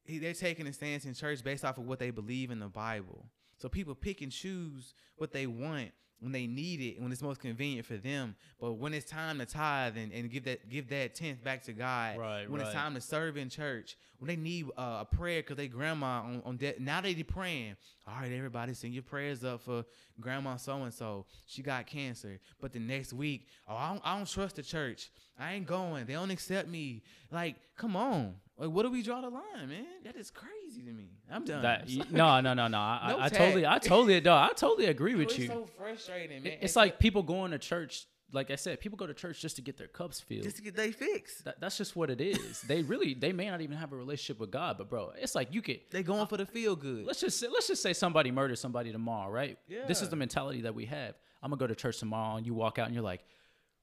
they're taking a stance in church based off of what they believe in the Bible. So people pick and choose what they want when they need it and when it's most convenient for them. But when it's time to tithe and, and give that give that tenth back to God, right, when right. it's time to serve in church, when they need uh, a prayer because they grandma on, on death, now they be praying. All right, everybody, send your prayers up for grandma so-and-so. She got cancer. But the next week, oh, I don't, I don't trust the church. I ain't going. They don't accept me. Like, come on. Like, what do we draw the line, man? That is crazy to me. I'm done. That, no, no, no, no. I, no I, I totally, I totally, no, I totally agree with it's you. It's so frustrating, man. It, it's, it's like, like people going to church. Like I said, people go to church just to get their cups filled, just to get they fixed. That, that's just what it is. They really, they may not even have a relationship with God, but bro, it's like you could. They going for the feel good. Let's just say, let's just say somebody murders somebody tomorrow, right? Yeah. This is the mentality that we have. I'm gonna go to church tomorrow, and you walk out, and you're like,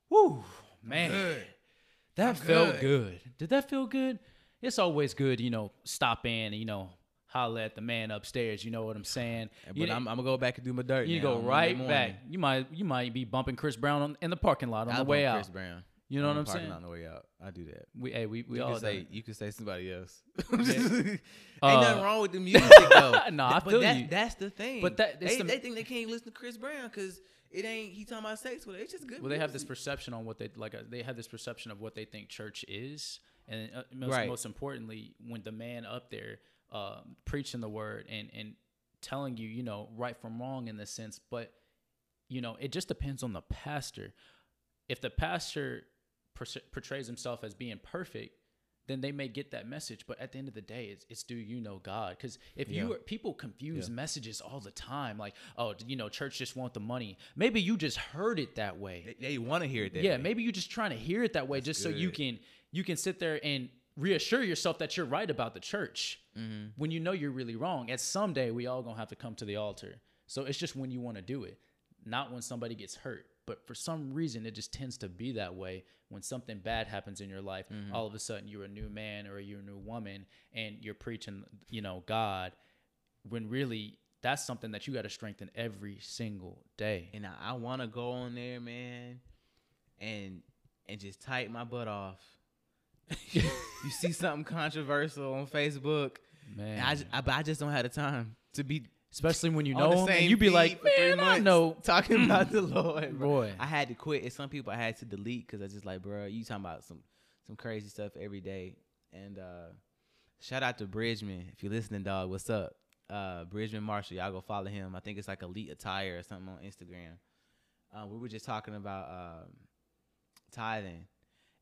"Woo, man, good. that I'm felt good. good. Did that feel good?" It's always good, you know, stop in and, you know, holler at the man upstairs. You know what I'm saying? But you, I'm, I'm going to go back and do my dirt. You now, go right back. You might you might be bumping Chris Brown on, in the parking lot on I the way out. Chris Brown. You know I'm what I'm saying? Parking lot on the way out. I do that. We, hey, we, we you all can say, you can say somebody else. Yeah. Ain't uh, nothing wrong with the music, though. No, I feel but that, you. That's the thing. But that, they, the, they think they can't listen to Chris Brown because it ain't, he talking about sex with it. It's just good. Well, music. They have this perception on what they, like, uh, they have this perception of what they think church is. And most, right. most importantly, when the man up there uh, preaching the word and, and telling you, you know, right from wrong in the sense, but, you know, it just depends on the pastor. If the pastor per- portrays himself as being perfect, then they may get that message. But at the end of the day, it's, it's do you know God? Because if yeah. you are, people confuse yeah. messages all the time. Like, oh, you know, church just want the money. Maybe you just heard it that way. They, they want to hear it that yeah, way. Yeah, maybe you're just trying to hear it that way. That's just good. So you can... You can sit there and reassure yourself that you're right about the church mm-hmm. when you know you're really wrong. At some day, we all going to have to come to the altar. So it's just when you want to do it, not when somebody gets hurt. But for some reason, it just tends to be that way. When something bad happens in your life, mm-hmm. all of a sudden you're a new man or you're a new woman and you're preaching, you know, God, when really that's something that you got to strengthen every single day. And I, I want to go on there, man, and and just type my butt off. You see something controversial on Facebook, man. I, just, I, I just don't have the time to be, especially when you know him. You be like, man, I know talking about the Lord. Bro. Boy, I had to quit. And some people I had to delete because I just like, bro, you talking about some some crazy stuff every day. And uh, shout out to Bridgman, if you're listening, dog. What's up, uh, Bridgman Marshall? Y'all go follow him. I think it's like Elite Attire or something on Instagram. Uh, we were just talking about um, tithing,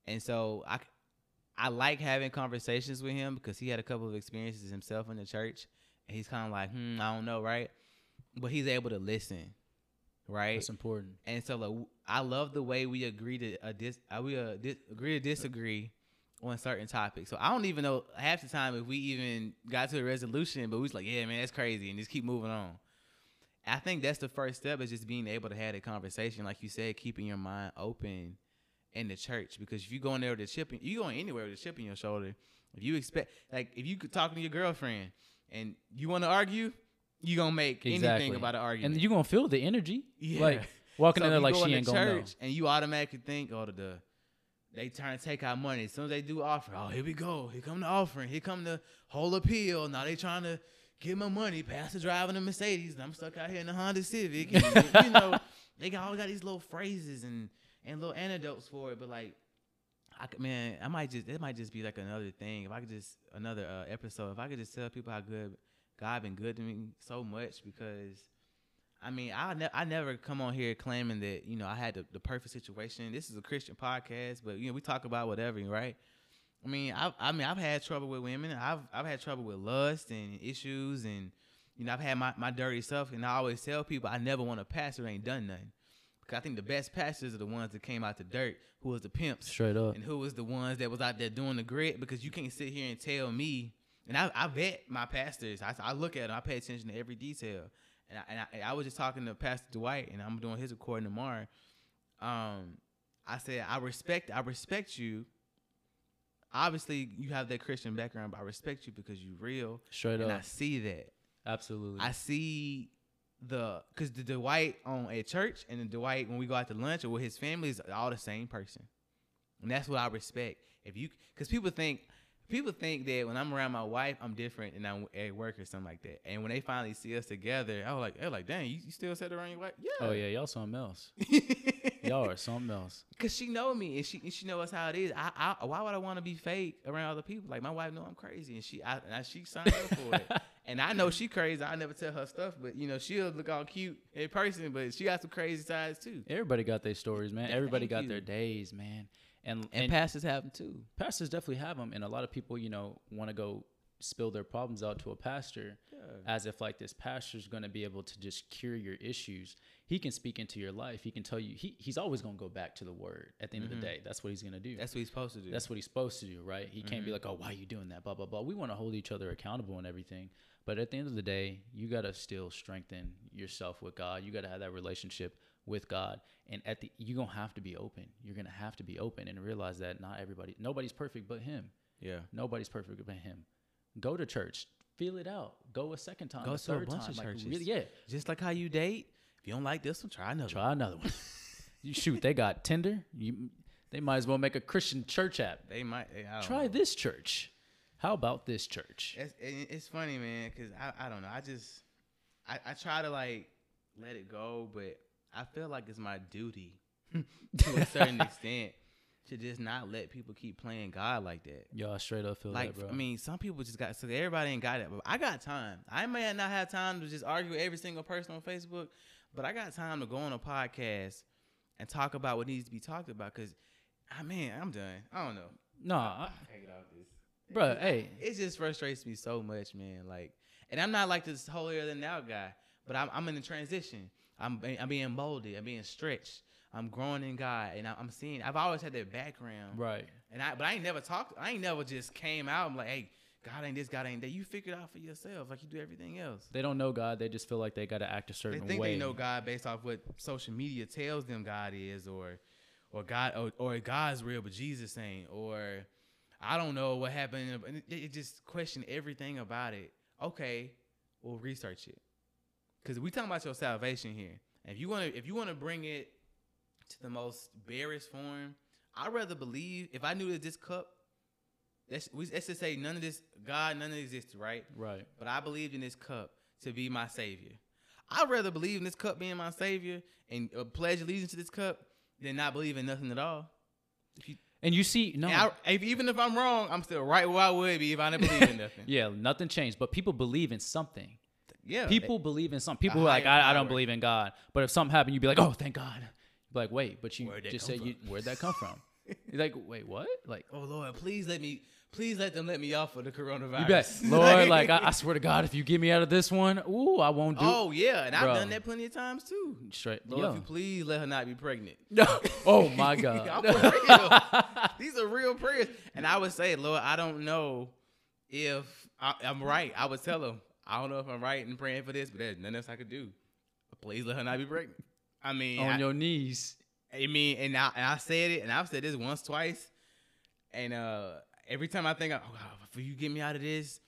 and so I. I like having conversations with him because he had a couple of experiences himself in the church. And he's kind of like, hmm, I don't know, right? But he's able to listen, right? That's important. And so like, I love the way we agree to uh, dis- uh, we uh, dis- agree to disagree on certain topics. So I don't even know half the time if we even got to a resolution, but we was like, yeah, man, that's crazy, and just keep moving on. I think that's the first step, is just being able to have a conversation. Like you said, keeping your mind open in the church, because if you go in there with a chip, in, you going anywhere with a chip in your shoulder. If you expect, like, if you could talk to your girlfriend and you want to argue, you gonna make exactly. anything about an argument, and you are gonna feel the energy. Yeah. Like walking so in there like she ain't the gonna know. And you automatically think, oh, the, the they trying to take our money. As soon as they do offer, oh, here we go, here come the offering, here come the whole appeal. Now they trying to get my money. Pastor driving a Mercedes, and I'm stuck out here in a Honda Civic. And, you know, they got all got these little phrases and. And little antidotes for it, but like, I man, I might just it might just be like another thing. If I could just another uh, episode. If I could just tell people how good God been good to me so much, because I mean, I ne- I never come on here claiming that, you know, I had the, the perfect situation. This is a Christian podcast, but you know we talk about whatever, right? I mean, I I mean, I've had trouble with women. I've I've had trouble with lust and issues, and you know, I've had my, my dirty stuff. And I always tell people, I never want a pastor that ain't done nothing, because I think the best pastors are the ones that came out the dirt, who was the pimps, straight up, and who was the ones that was out there doing the grit. Because you can't sit here and tell me. And I I vet my pastors. I I look at them. I pay attention to every detail. And I, and I, and I was just talking to Pastor Dwight, and I'm doing his recording tomorrow. Um, I said I respect I respect you. Obviously, you have that Christian background, but I respect you because you're real. Straight and up. And I see that. Absolutely. I see the, because the Dwight on at church and the Dwight when we go out to lunch or with his family is all the same person. And that's what I respect. If you, because people think, people think that when I'm around my wife, I'm different and I'm at work or something like that. And when they finally see us together, I was like, they're like, dang, you, you still sat around your wife? Yeah. Oh, yeah. Y'all something else. Y'all are something else. Because she know me, and she and she knows how it is. I, I Why would I want to be fake around other people? Like, my wife know I'm crazy, and she I, and I, she signed up for it. And I know she crazy. I never tell her stuff, but, you know, she'll look all cute in person, but she got some crazy sides, too. Everybody got their stories, man. Everybody Thank got you. Their days, man. And, and and pastors have them, too. Pastors definitely have them, and a lot of people, you know, want to go spill their problems out to a pastor yeah. as if, like, this pastor's going to be able to just cure your issues. He can speak into your life. He can tell you. He he's always going to go back to the word at the end mm-hmm. of the day. That's what he's going to do. That's what he's supposed to do. That's what he's supposed to do, right? He mm-hmm. can't be like, oh, why are you doing that, blah, blah, blah. We want to hold each other accountable and everything. But at the end of the day, you got to still strengthen yourself with God. You got to have that relationship with God. And at the you're going to have to be open. You're going to have to be open and realize that not everybody, nobody's perfect but him. Yeah. Nobody's perfect but him. Go to church. Feel it out. Go a second time, Go a third a bunch time. Of like, churches. Really, yeah. Just like how you date. If you don't like this one, try another. Try one. another one. You shoot, they got Tinder. You, they might as well make a Christian church app. They might I don't try know. This church. How about this church? It's, it's funny, man, because I, I don't know. I just I, I try to like let it go, but I feel like it's my duty to a certain extent to just not let people keep playing God like that. Yo, I straight up feel like, that, bro. I mean, some people just got so everybody ain't got it. But I got time. I may not have time to just argue with every single person on Facebook. But I got time to go on a podcast and talk about what needs to be talked about. Cause, I mean, I'm done. I don't know. No, I hate all this, bro. Hey, it just frustrates me so much, man. Like, and I'm not like this holier than thou guy, but I'm, I'm in the transition. I'm, I'm being molded. I'm being stretched. I'm growing in God, and I'm seeing. I've always had that background, right? And I, but I ain't never talked. I ain't never just came out. I'm like, hey. God ain't this, God ain't that. You figure it out for yourself like you do everything else. They don't know God. They just feel like they got to act a certain way. They think way. They know God based off what social media tells them God is, or or God or, or God's real, but Jesus ain't, or I don't know what happened. And they just question everything about it. Okay, we'll research it. Because we talking about your salvation here. If you want to if you want to bring it to the most barest form, I'd rather believe, if I knew that this cup, That's, we, that's to say none of this, God, none of this existed, right? Right. But I believed in this cup to be my savior. I'd rather believe in this cup being my savior and uh, pledge allegiance to this cup than not believe in nothing at all. If you, and you see, no. I, if, even if I'm wrong, I'm still right where I would be if I didn't believe in nothing. Yeah, nothing changed. But people believe in something. Yeah. People they, believe in something. People who are like, I, I don't believe in God. But if something happened, you'd be like, oh, thank God. You'd be like, wait, but you just said, you, where'd that come from? You're like, wait, what? Like, oh, Lord, please let me. Please let them let me off of the coronavirus. You bet. Lord, like, I, I swear to God, if you get me out of this one, ooh, I won't do it. Oh, yeah, and bro. I've done that plenty of times, too. Straight. Lord, yo. If you please let her not be pregnant. No. Oh, my God. I'm real. These are real prayers. And I would say, Lord, I don't know if I, I'm right. I would tell him, I don't know if I'm right in praying for this, but there's nothing else I could do. Please let her not be pregnant. I mean. On I, your knees. I mean, and I, and I said it, and I've said this once, twice, and, uh. Every time I think, oh, if you get me out of this,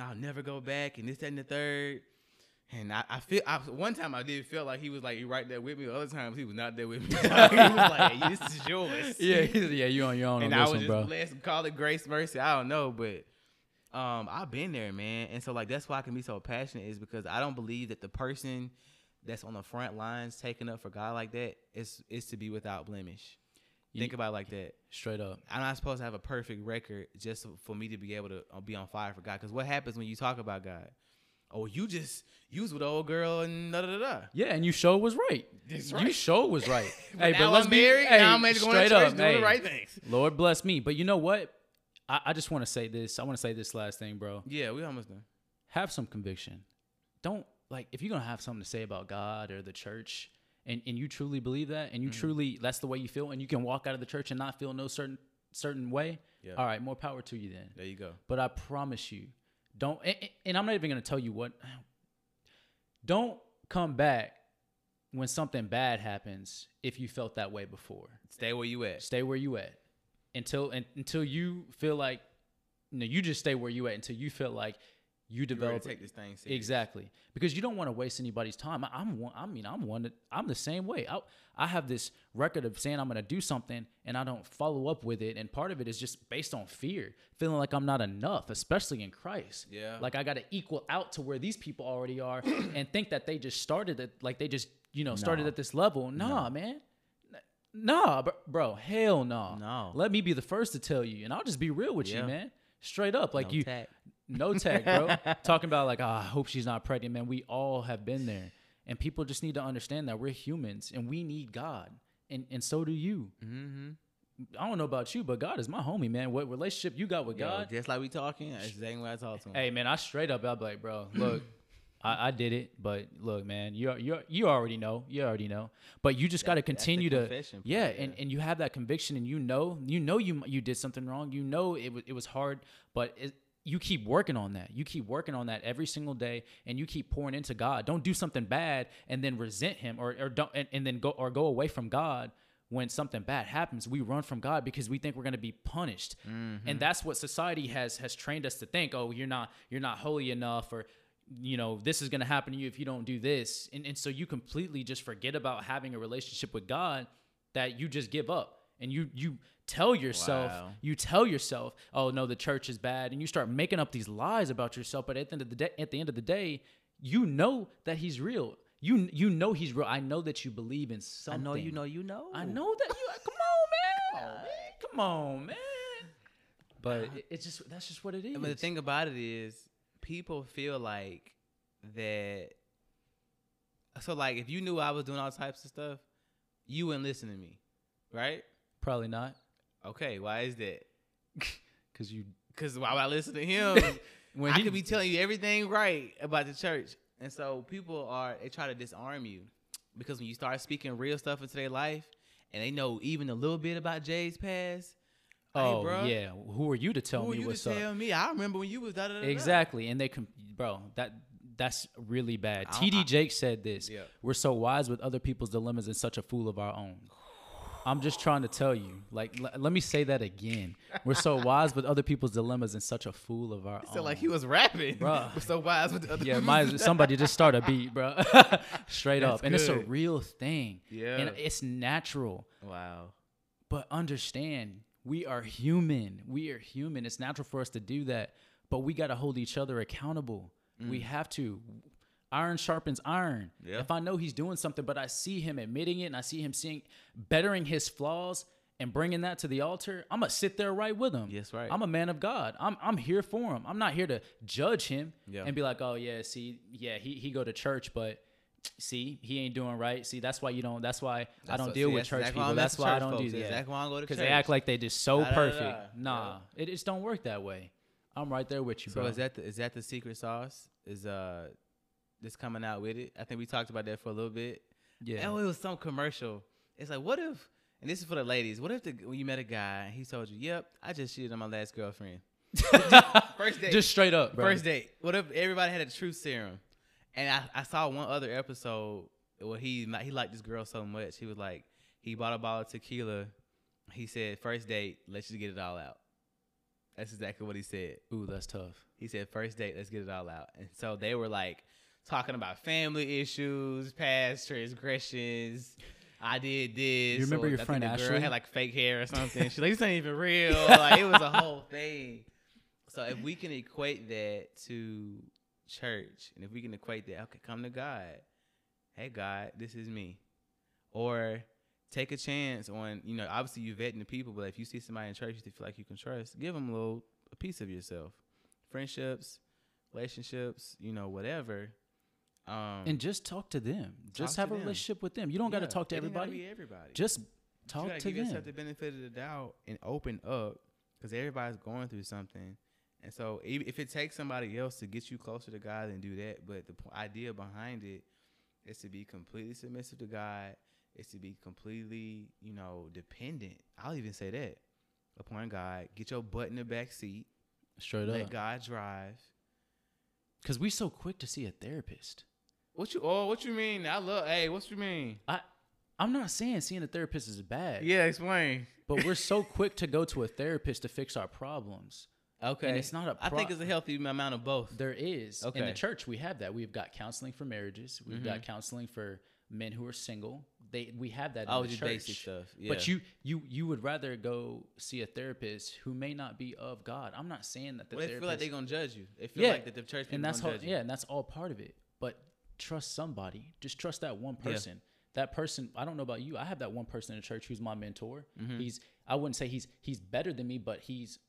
I'll never go back, and this, that, and the third. And I, I feel, I, one time I did feel like he was like right there with me. Other times he was not there with me. He was like, hey, this is yours. Yeah, yeah, you on your own. And on I this was one, just bro. blessed. Call it grace, mercy. I don't know, but um, I've been there, man. And so like that's why I can be so passionate, is because I don't believe that the person that's on the front lines taking up for God like that is is to be without blemish. Think about it like that. Straight up. I'm not supposed to have a perfect record just for me to be able to be on fire for God. Because what happens when you talk about God? Oh, you just used with the old girl and da-da-da-da. Yeah, and you show was right. That's right. You show was right. Hey, but now let's I'm married. Be, hey, now I'm going to church up, doing hey, the right things. Lord bless me. But you know what? I, I just want to say this. I want to say this last thing, bro. Yeah, we almost done. Have some conviction. Don't, like, if you're going to have something to say about God or the church, and, and you truly believe that, and you mm-hmm. truly, that's the way you feel, and you can walk out of the church and not feel no certain certain way, yeah. all right, more power to you then. There you go. But I promise you, don't, and, and I'm not even going to tell you what, don't come back when something bad happens if you felt that way before. Stay where you at. Stay where you at. Until and, until you feel like, you know, you just stay where you at until you feel like you develop. To take this thing serious. Exactly, because you don't want to waste anybody's time. I, I'm one. I mean, I'm one. That, I'm the same way. I I have this record of saying I'm going to do something and I don't follow up with it. And part of it is just based on fear, feeling like I'm not enough, especially in Christ. Yeah. Like I got to equal out to where these people already are and think that they just started at like they just you know nah. started at this level. Nah, nah. man. Nah, bro, hell no. Nah. No. Let me be the first to tell you, and I'll just be real with yeah. you, man. Straight up, like no you, tech. no tech, bro. Talking about like, oh, I hope she's not pregnant, man. We all have been there, and people just need to understand that we're humans and we need God, and and so do you. Mm-hmm. I don't know about you, but God is my homie, man. What relationship you got with Yo, God? Just like we talking, that's the same way I talk to him. Hey, man, I straight up, I'm like, bro, look. I, I did it, but look, man, you you you already know, you already know, but you just got to continue to, yeah, yeah, and and you have that conviction, and you know, you know, you you did something wrong, you know, it was it was hard, but it, you keep working on that, you keep working on that every single day, and you keep pouring into God. Don't do something bad and then resent Him, or or don't and, and then go or go away from God. When something bad happens, we run from God because we think we're going to be punished, mm-hmm. and that's what society has has trained us to think. Oh, you're not you're not holy enough, or you know, this is going to happen to you if you don't do this. And and so you completely just forget about having a relationship with God, that you just give up and you, you tell yourself, wow. you tell yourself, oh no, the church is bad. And you start making up these lies about yourself. But at the end of the day, at the end of the day, you know that He's real. You, you know, He's real. I know that you believe in something. I know, you know, you know, I know that you, come on, man. Come on, man. But it, it's just, that's just what it is. But the thing about it is, people feel like that. So, like, if you knew I was doing all types of stuff, you wouldn't listen to me, right? Probably not. Okay, why is that? Because you. Because why would I listen to him? when I he, could be telling you everything right about the church, and so people are they try to disarm you, because when you start speaking real stuff into their life, and they know even a little bit about Jay's past. Oh, hey, bro. Yeah. Who are you to tell Who me what's up? Who are you to tell me? I remember when you was da da da. Exactly. And they, com- bro, that that's really bad. T D Jakes said this. Yeah. We're so wise with other people's dilemmas and such a fool of our own. I'm just trying to tell you. Like, l- let me say that again. We're so wise with other people's dilemmas and such a fool of our own. So like he was rapping. Bro. We're so wise with other yeah, people's dilemmas. Somebody just start a beat, bro. Straight that's up. Good. And it's a real thing. Yeah. And it's natural. Wow. But understand. We are human. We are human. It's natural for us to do that, but we got to hold each other accountable. Mm. We have to. Iron sharpens iron. Yeah. If I know he's doing something, but I see him admitting it and I see him seeing bettering his flaws and bringing that to the altar, I'm going to sit there right with him. Yes, right. I'm a man of God. I'm I'm here for him. I'm not here to judge him yeah. and be like, oh, yeah, see, yeah, he, he go to church, but... See, he ain't doing right. See, that's why you don't. That's why that's I don't what, deal see, with church people. That's why I don't do that. Exactly why I go to church. Because they act like they just so da, perfect. Da, da, da. Nah, yeah. it just don't work that way. I'm right there with you, so bro. So is that the, is that the secret sauce? Is uh, this coming out with it? I think we talked about that for a little bit. Yeah. Oh, it was some commercial. It's like, what if? And this is for the ladies. What if the, when you met a guy, he told you, "Yep, I just cheated on my last girlfriend." First date. Just straight up, bro. First date. What if everybody had a truth serum? And I, I saw one other episode where he he liked this girl so much. He was like, he bought a bottle of tequila. He said, first date, let's just get it all out. That's exactly what he said. Ooh, that's tough. He said, first date, let's get it all out. And so they were like talking about family issues, past transgressions. I did this. You remember your friend Ashley? The girl had like fake hair or something. She's like, this ain't even real. Like, it was a whole thing. So if we can equate that to... church, and if we can equate that, okay, come to God. Hey, God, this is me. Or take a chance on, you know, obviously you're vetting the people, but if you see somebody in church that you feel like you can trust, give them a little a piece of yourself. Friendships, relationships, you know, whatever. Um, and just talk to them. Talk just have a them. relationship with them. You don't yeah, got to talk to everybody. Everybody. Just talk you to give them. Yourself the benefit of the doubt and open up. because everybody's going through something. And so if it takes somebody else to get you closer to God, then do that. But the idea behind it is to be completely submissive to God. It's to be completely, you know, dependent. I'll even say that upon God. Get your butt in the back seat. Straight up. Let God drive. Because we so quick to see a therapist. What you? Oh, what you mean? I love. Hey, what you mean? I. I'm not saying seeing a therapist is bad. Yeah, explain. But we're so quick to go to a therapist to fix our problems. Okay. And it's not a pro- I think it's a healthy amount of both. There is. Okay. In the church, we have that. We've got counseling for marriages. We've mm-hmm. got counseling for men who are single. They We have that in oh, the church. Oh, just basic stuff. Yeah. But you, you you would rather go see a therapist who may not be of God. I'm not saying that the well, they therapist... feel like they're going to judge you. They feel yeah. like that the church people going to judge you. Yeah, and that's all part of it. But trust somebody. Just trust that one person. Yeah. That person, I don't know about you. I have that one person in the church who's my mentor. Mm-hmm. He's, I wouldn't say he's he's better than me, but he's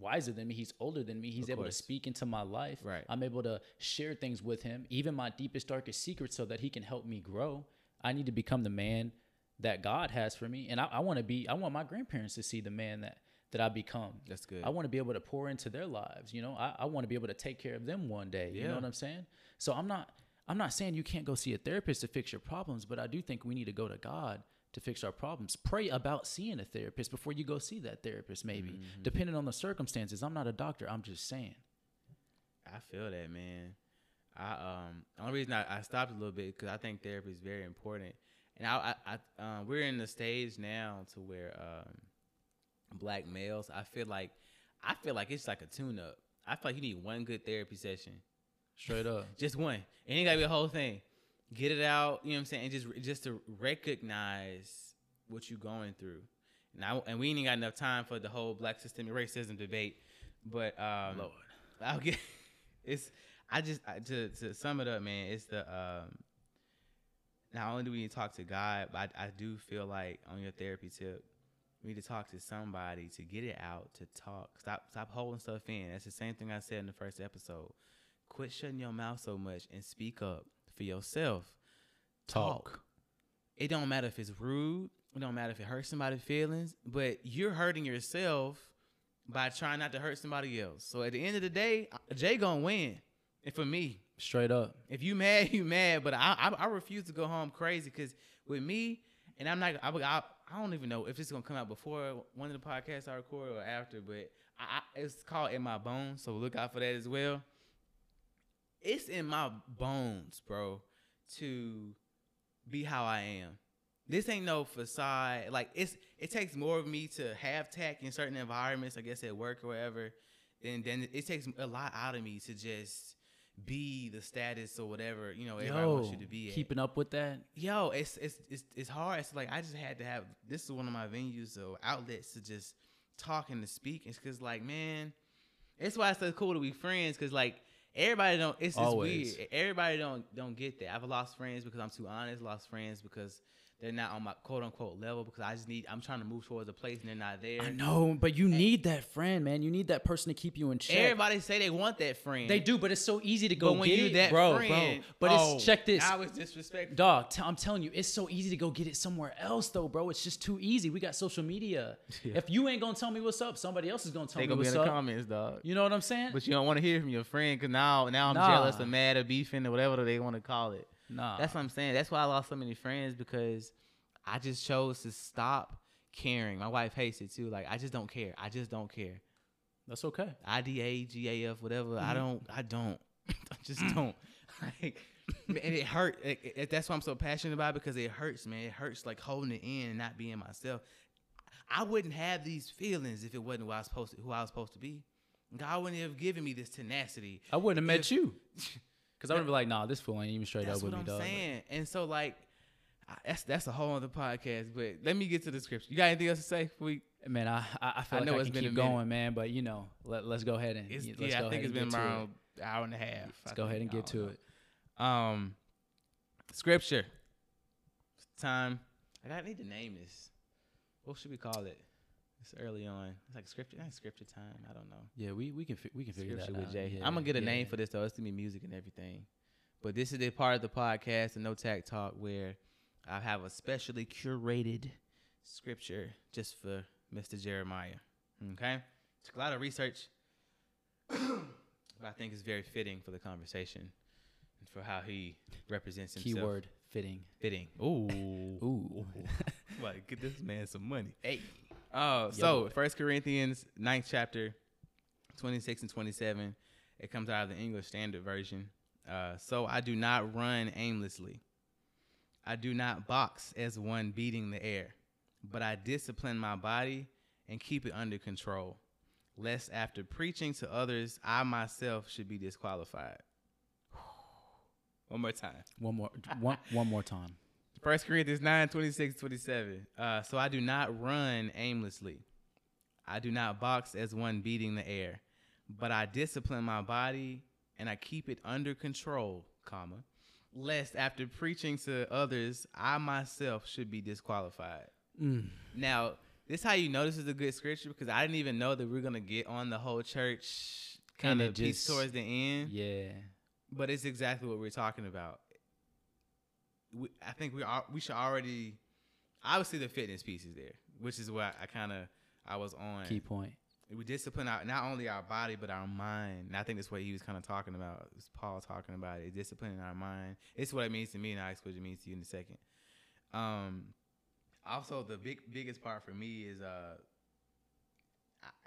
wiser than me. He's older than me. He's able to speak into my life. Right. I'm able to share things with him, even my deepest, darkest secrets, so that he can help me grow. I need to become the man that God has for me, and I, I want to be. I want my grandparents to see the man that that I become. That's good. I want to be able to pour into their lives. You know, I, I want to be able to take care of them one day. Yeah. You know what I'm saying? So I'm not. I'm not saying you can't go see a therapist to fix your problems, but I do think we need to go to God to fix our problems. Pray about seeing a therapist before you go see that therapist, maybe, mm-hmm. depending on the circumstances. I'm not a doctor. I'm just saying. I feel that, man. I um, the only reason I, I stopped a little bit because I think therapy is very important. And I, I, I um, we're in the stage now to where um, black males, I feel like, I feel like it's like a tune-up. I feel like you need one good therapy session. Straight up. Just one. It ain't got to be a whole thing. Get it out, you know what I'm saying? And just just to recognize what you're going through. And, I, and we ain't got enough time for the whole black systemic racism debate. But, um, Lord. I'll get, it's, I just, I, to, to sum it up, man, it's the, um, not only do we need to talk to God, but I, I do feel like on your therapy tip, we need to talk to somebody to get it out, to talk. Stop, stop holding stuff in. That's the same thing I said in the first episode. Quit shutting your mouth so much and speak up for yourself. Talk. Talk. It don't matter if it's rude. It don't matter if it hurts somebody's feelings. But you're hurting yourself by trying not to hurt somebody else. So at the end of the day, Jay gonna win. And for me. Straight up. If you mad, you mad. But I I, I refuse to go home crazy because with me, and I'm not, I, I, I don't even know if it's gonna come out before one of the podcasts I record or after. But I, I, it's called In My Bones. So look out for that as well. It's in my bones, bro, to be how I am. This ain't no facade. Like, it's it takes more of me to have tact in certain environments, I guess at work or whatever, and then it takes a lot out of me to just be the status or whatever, you know, everybody Yo, wants you to be at. Keeping up with that? Yo, it's, it's, it's, it's hard. It's like I just had to have, this is one of my venues or outlets to just talk and to speak. It's because, like, man, that's why it's so cool to be friends because, like, everybody don't. It's just weird. Everybody don't don't get that. I've lost friends because I'm too honest. Lost friends because they're not on my quote unquote level. Because I just need. I'm trying to move towards a place and they're not there. I know, but you and need that friend, man. You need that person to keep you in check. Everybody say they want that friend. They do, but it's so easy to go but when get you it, that bro, friend, bro. But oh, it's check this. I was disrespectful, dog. T- I'm telling you, it's so easy to go get it somewhere else, though, bro. It's just too easy. We got social media. Yeah. If you ain't gonna tell me what's up, somebody else is gonna tell they me gonna what's up. They gonna be in the comments, dog. You know what I'm saying? But you don't want to hear from your friend because now, now I'm nah. jealous or mad or beefing or whatever they want to call it. Nah. That's what I'm saying. That's why I lost so many friends because I just chose to stop caring. My wife hates it too. Like, I just don't care. I just don't care. That's okay. I D A, G A F, whatever. Mm-hmm. I don't. I don't. I just don't. Like, and it hurt. It, it, that's why I'm so passionate about it because it hurts, man. It hurts like holding it in and not being myself. I wouldn't have these feelings if it wasn't who I was supposed to, who I was supposed to be. God wouldn't have given me this tenacity. I wouldn't have if, met you. Because I would be like, nah, this fool ain't even straight up with me, dog. That's what I'm saying. And so, like, I, that's that's a whole other podcast. But let me get to the scripture. You got anything else to say? We, man, I I feel I know like I it's can been keep going, man. But, you know, let, let's go ahead and let's yeah, go ahead Yeah, I think it's been around an hour and a half. Let's I go ahead and get to know. it. Um, Scripture. It's time. I need to name this. What should we call it? It's early on. It's like scripture, not scripture time. I don't know. Yeah, we we can fi- we can figure scripture that out. With Jay. Yeah, I'm gonna get a yeah. name for this though. It's gonna be music and everything. But this is the part of the podcast, the No Tact Talk, where I have a specially curated scripture just for Mister Jeremiah. Okay, It's a lot of research, but I think it's very fitting for the conversation and for how he represents himself. Keyword, fitting. Fitting. Ooh. Ooh. Like, get this man some money. Hey. Oh, Yo. So First Corinthians, ninth chapter, twenty-six and twenty-seven. It comes out of the English Standard Version. Uh, so I do not run aimlessly. I do not box as one beating the air, but I discipline my body and keep it under control, lest after preaching to others, I myself should be disqualified. One more time. One more one, one more time. First Corinthians nine, twenty-six, twenty-seven. Uh, so I do not run aimlessly. I do not box as one beating the air, but I discipline my body and I keep it under control, comma, lest after preaching to others, I myself should be disqualified. Mm. Now, this is how you know this is a good scripture, because I didn't even know that we were going to get on the whole church kind of piece towards the end. Yeah. But it's exactly what we're talking about. We, I think we are, we should already, obviously the fitness piece is there, which is what I, I kind of, I was on. Key point. We discipline our, not only our body, but our mind. And I think that's what he was kind of talking about. It was Paul talking about it, disciplining our mind. It's what it means to me, and I'll explain what it means to you in a second. Um, also, the big biggest part for me is uh,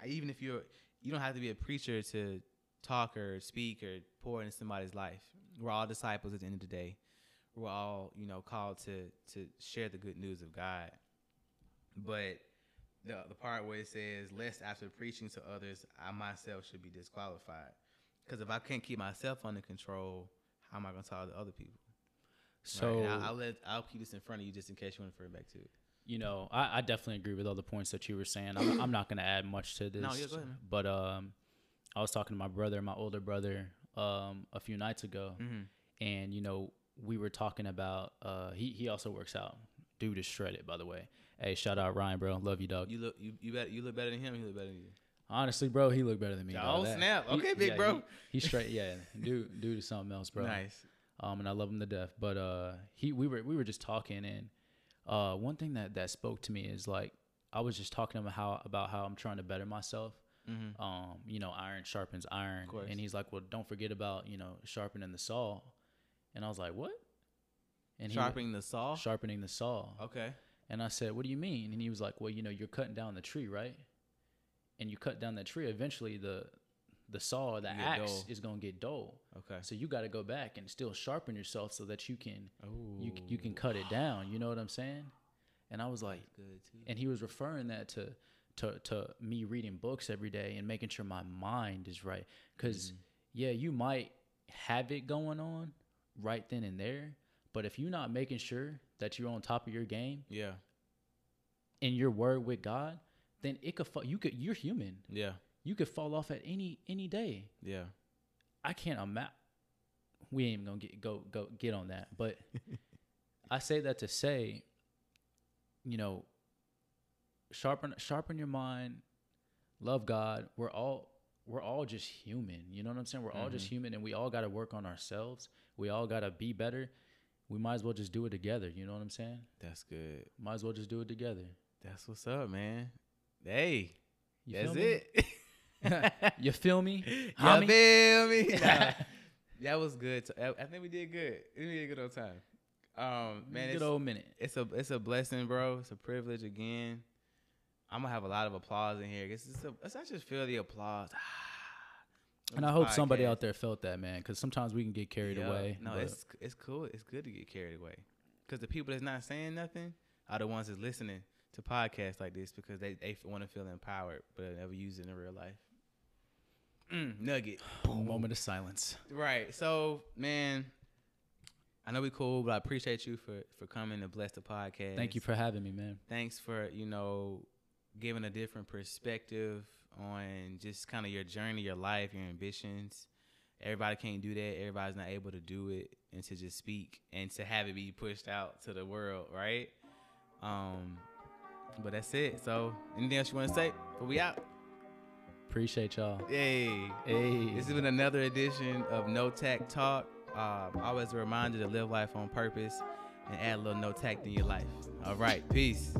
I, even if you're, you don't have to be a preacher to talk or speak or pour into somebody's life. We're all disciples at the end of the day. We're all, you know, called to to share the good news of God. But the the part where it says, lest after preaching to others, I myself should be disqualified. Because if I can't keep myself under control, how am I going to talk to other people? So right? I'll, I'll let I'll keep this in front of you just in case you want to refer back to it. You know, I, I definitely agree with all the points that you were saying. I'm, I'm not going to add much to this. No, yeah, go ahead, man. But um, I was talking to my brother, my older brother, um, a few nights ago, mm-hmm. and you know. We were talking about, uh, he, he also works out. Dude is shredded, by the way. Hey, shout out Ryan, bro. Love you, dog. You look you you, bet, you look better than him, he look better than you. Honestly, bro, he look better than me. Oh, snap. Okay, he, big yeah, bro. He, he's straight, yeah. Dude dude is something else, bro. Nice. Um, and I love him to death. But uh, he we were we were just talking, and uh, one thing that, that spoke to me is, like, I was just talking about how about how I'm trying to better myself. Mm-hmm. Um, you know, iron sharpens iron. And he's like, well, don't forget about, you know, sharpening the saw. And I was like, what? And sharpening he went, the saw? Sharpening the saw. Okay. And I said, what do you mean? And he was like, well, you know, you're cutting down the tree, right? And you cut down that tree, eventually the the saw or the axe dull. is going to get dull. Okay. So you got to go back and still sharpen yourself so that you can you, you can cut it down. You know what I'm saying? And I was like, good too. And he was referring that to, to, to me reading books every day and making sure my mind is right. Because, mm-hmm. yeah, you might have it going on right then and there, but if you're not making sure that you're on top of your game, yeah, in your word with God, then it could fall, you could you're human, yeah, you could fall off at any any day, yeah. I can't imagine. We ain't gonna get go go get on that, but I say that to say, you know, sharpen sharpen your mind, love God. We're all we're all just human. You know what I'm saying? We're mm-hmm. all just human, and we all got to work on ourselves. We all got to be better. We might as well just do it together. You know what I'm saying? That's good. Might as well just do it together. That's what's up, man. Hey, you that's it. You feel me? You homie? Feel me? Nah, that was good. I think we did good. We did good on time. Um, man, good it's, old minute. It's a, it's a blessing, bro. It's a privilege again. I'm going to have a lot of applause in here. It's just a, it's, I just feel the applause. And I hope podcast. somebody out there felt that, man, because sometimes we can get carried yeah. away. No, it's it's cool. It's good to get carried away, because the people that's not saying nothing are the ones that's listening to podcasts like this, because they, they want to feel empowered, but they never use it in real life. Mm, nugget. Boom. Moment of silence. Right. So, man, I know we cool, but I appreciate you for, for coming to bless the podcast. Thank you for having me, man. Thanks for, you know, giving a different perspective on just kind of your journey, your life, your ambitions. Everybody can't do that. Everybody's not able to do it, and to just speak and to have it be pushed out to the world, right? Um, but that's it. So, anything else you want to say? But we out. Appreciate y'all. Hey, hey. This has been another edition of No Tact Talk. Um, always a reminder to live life on purpose and add a little no tact in your life. All right, peace.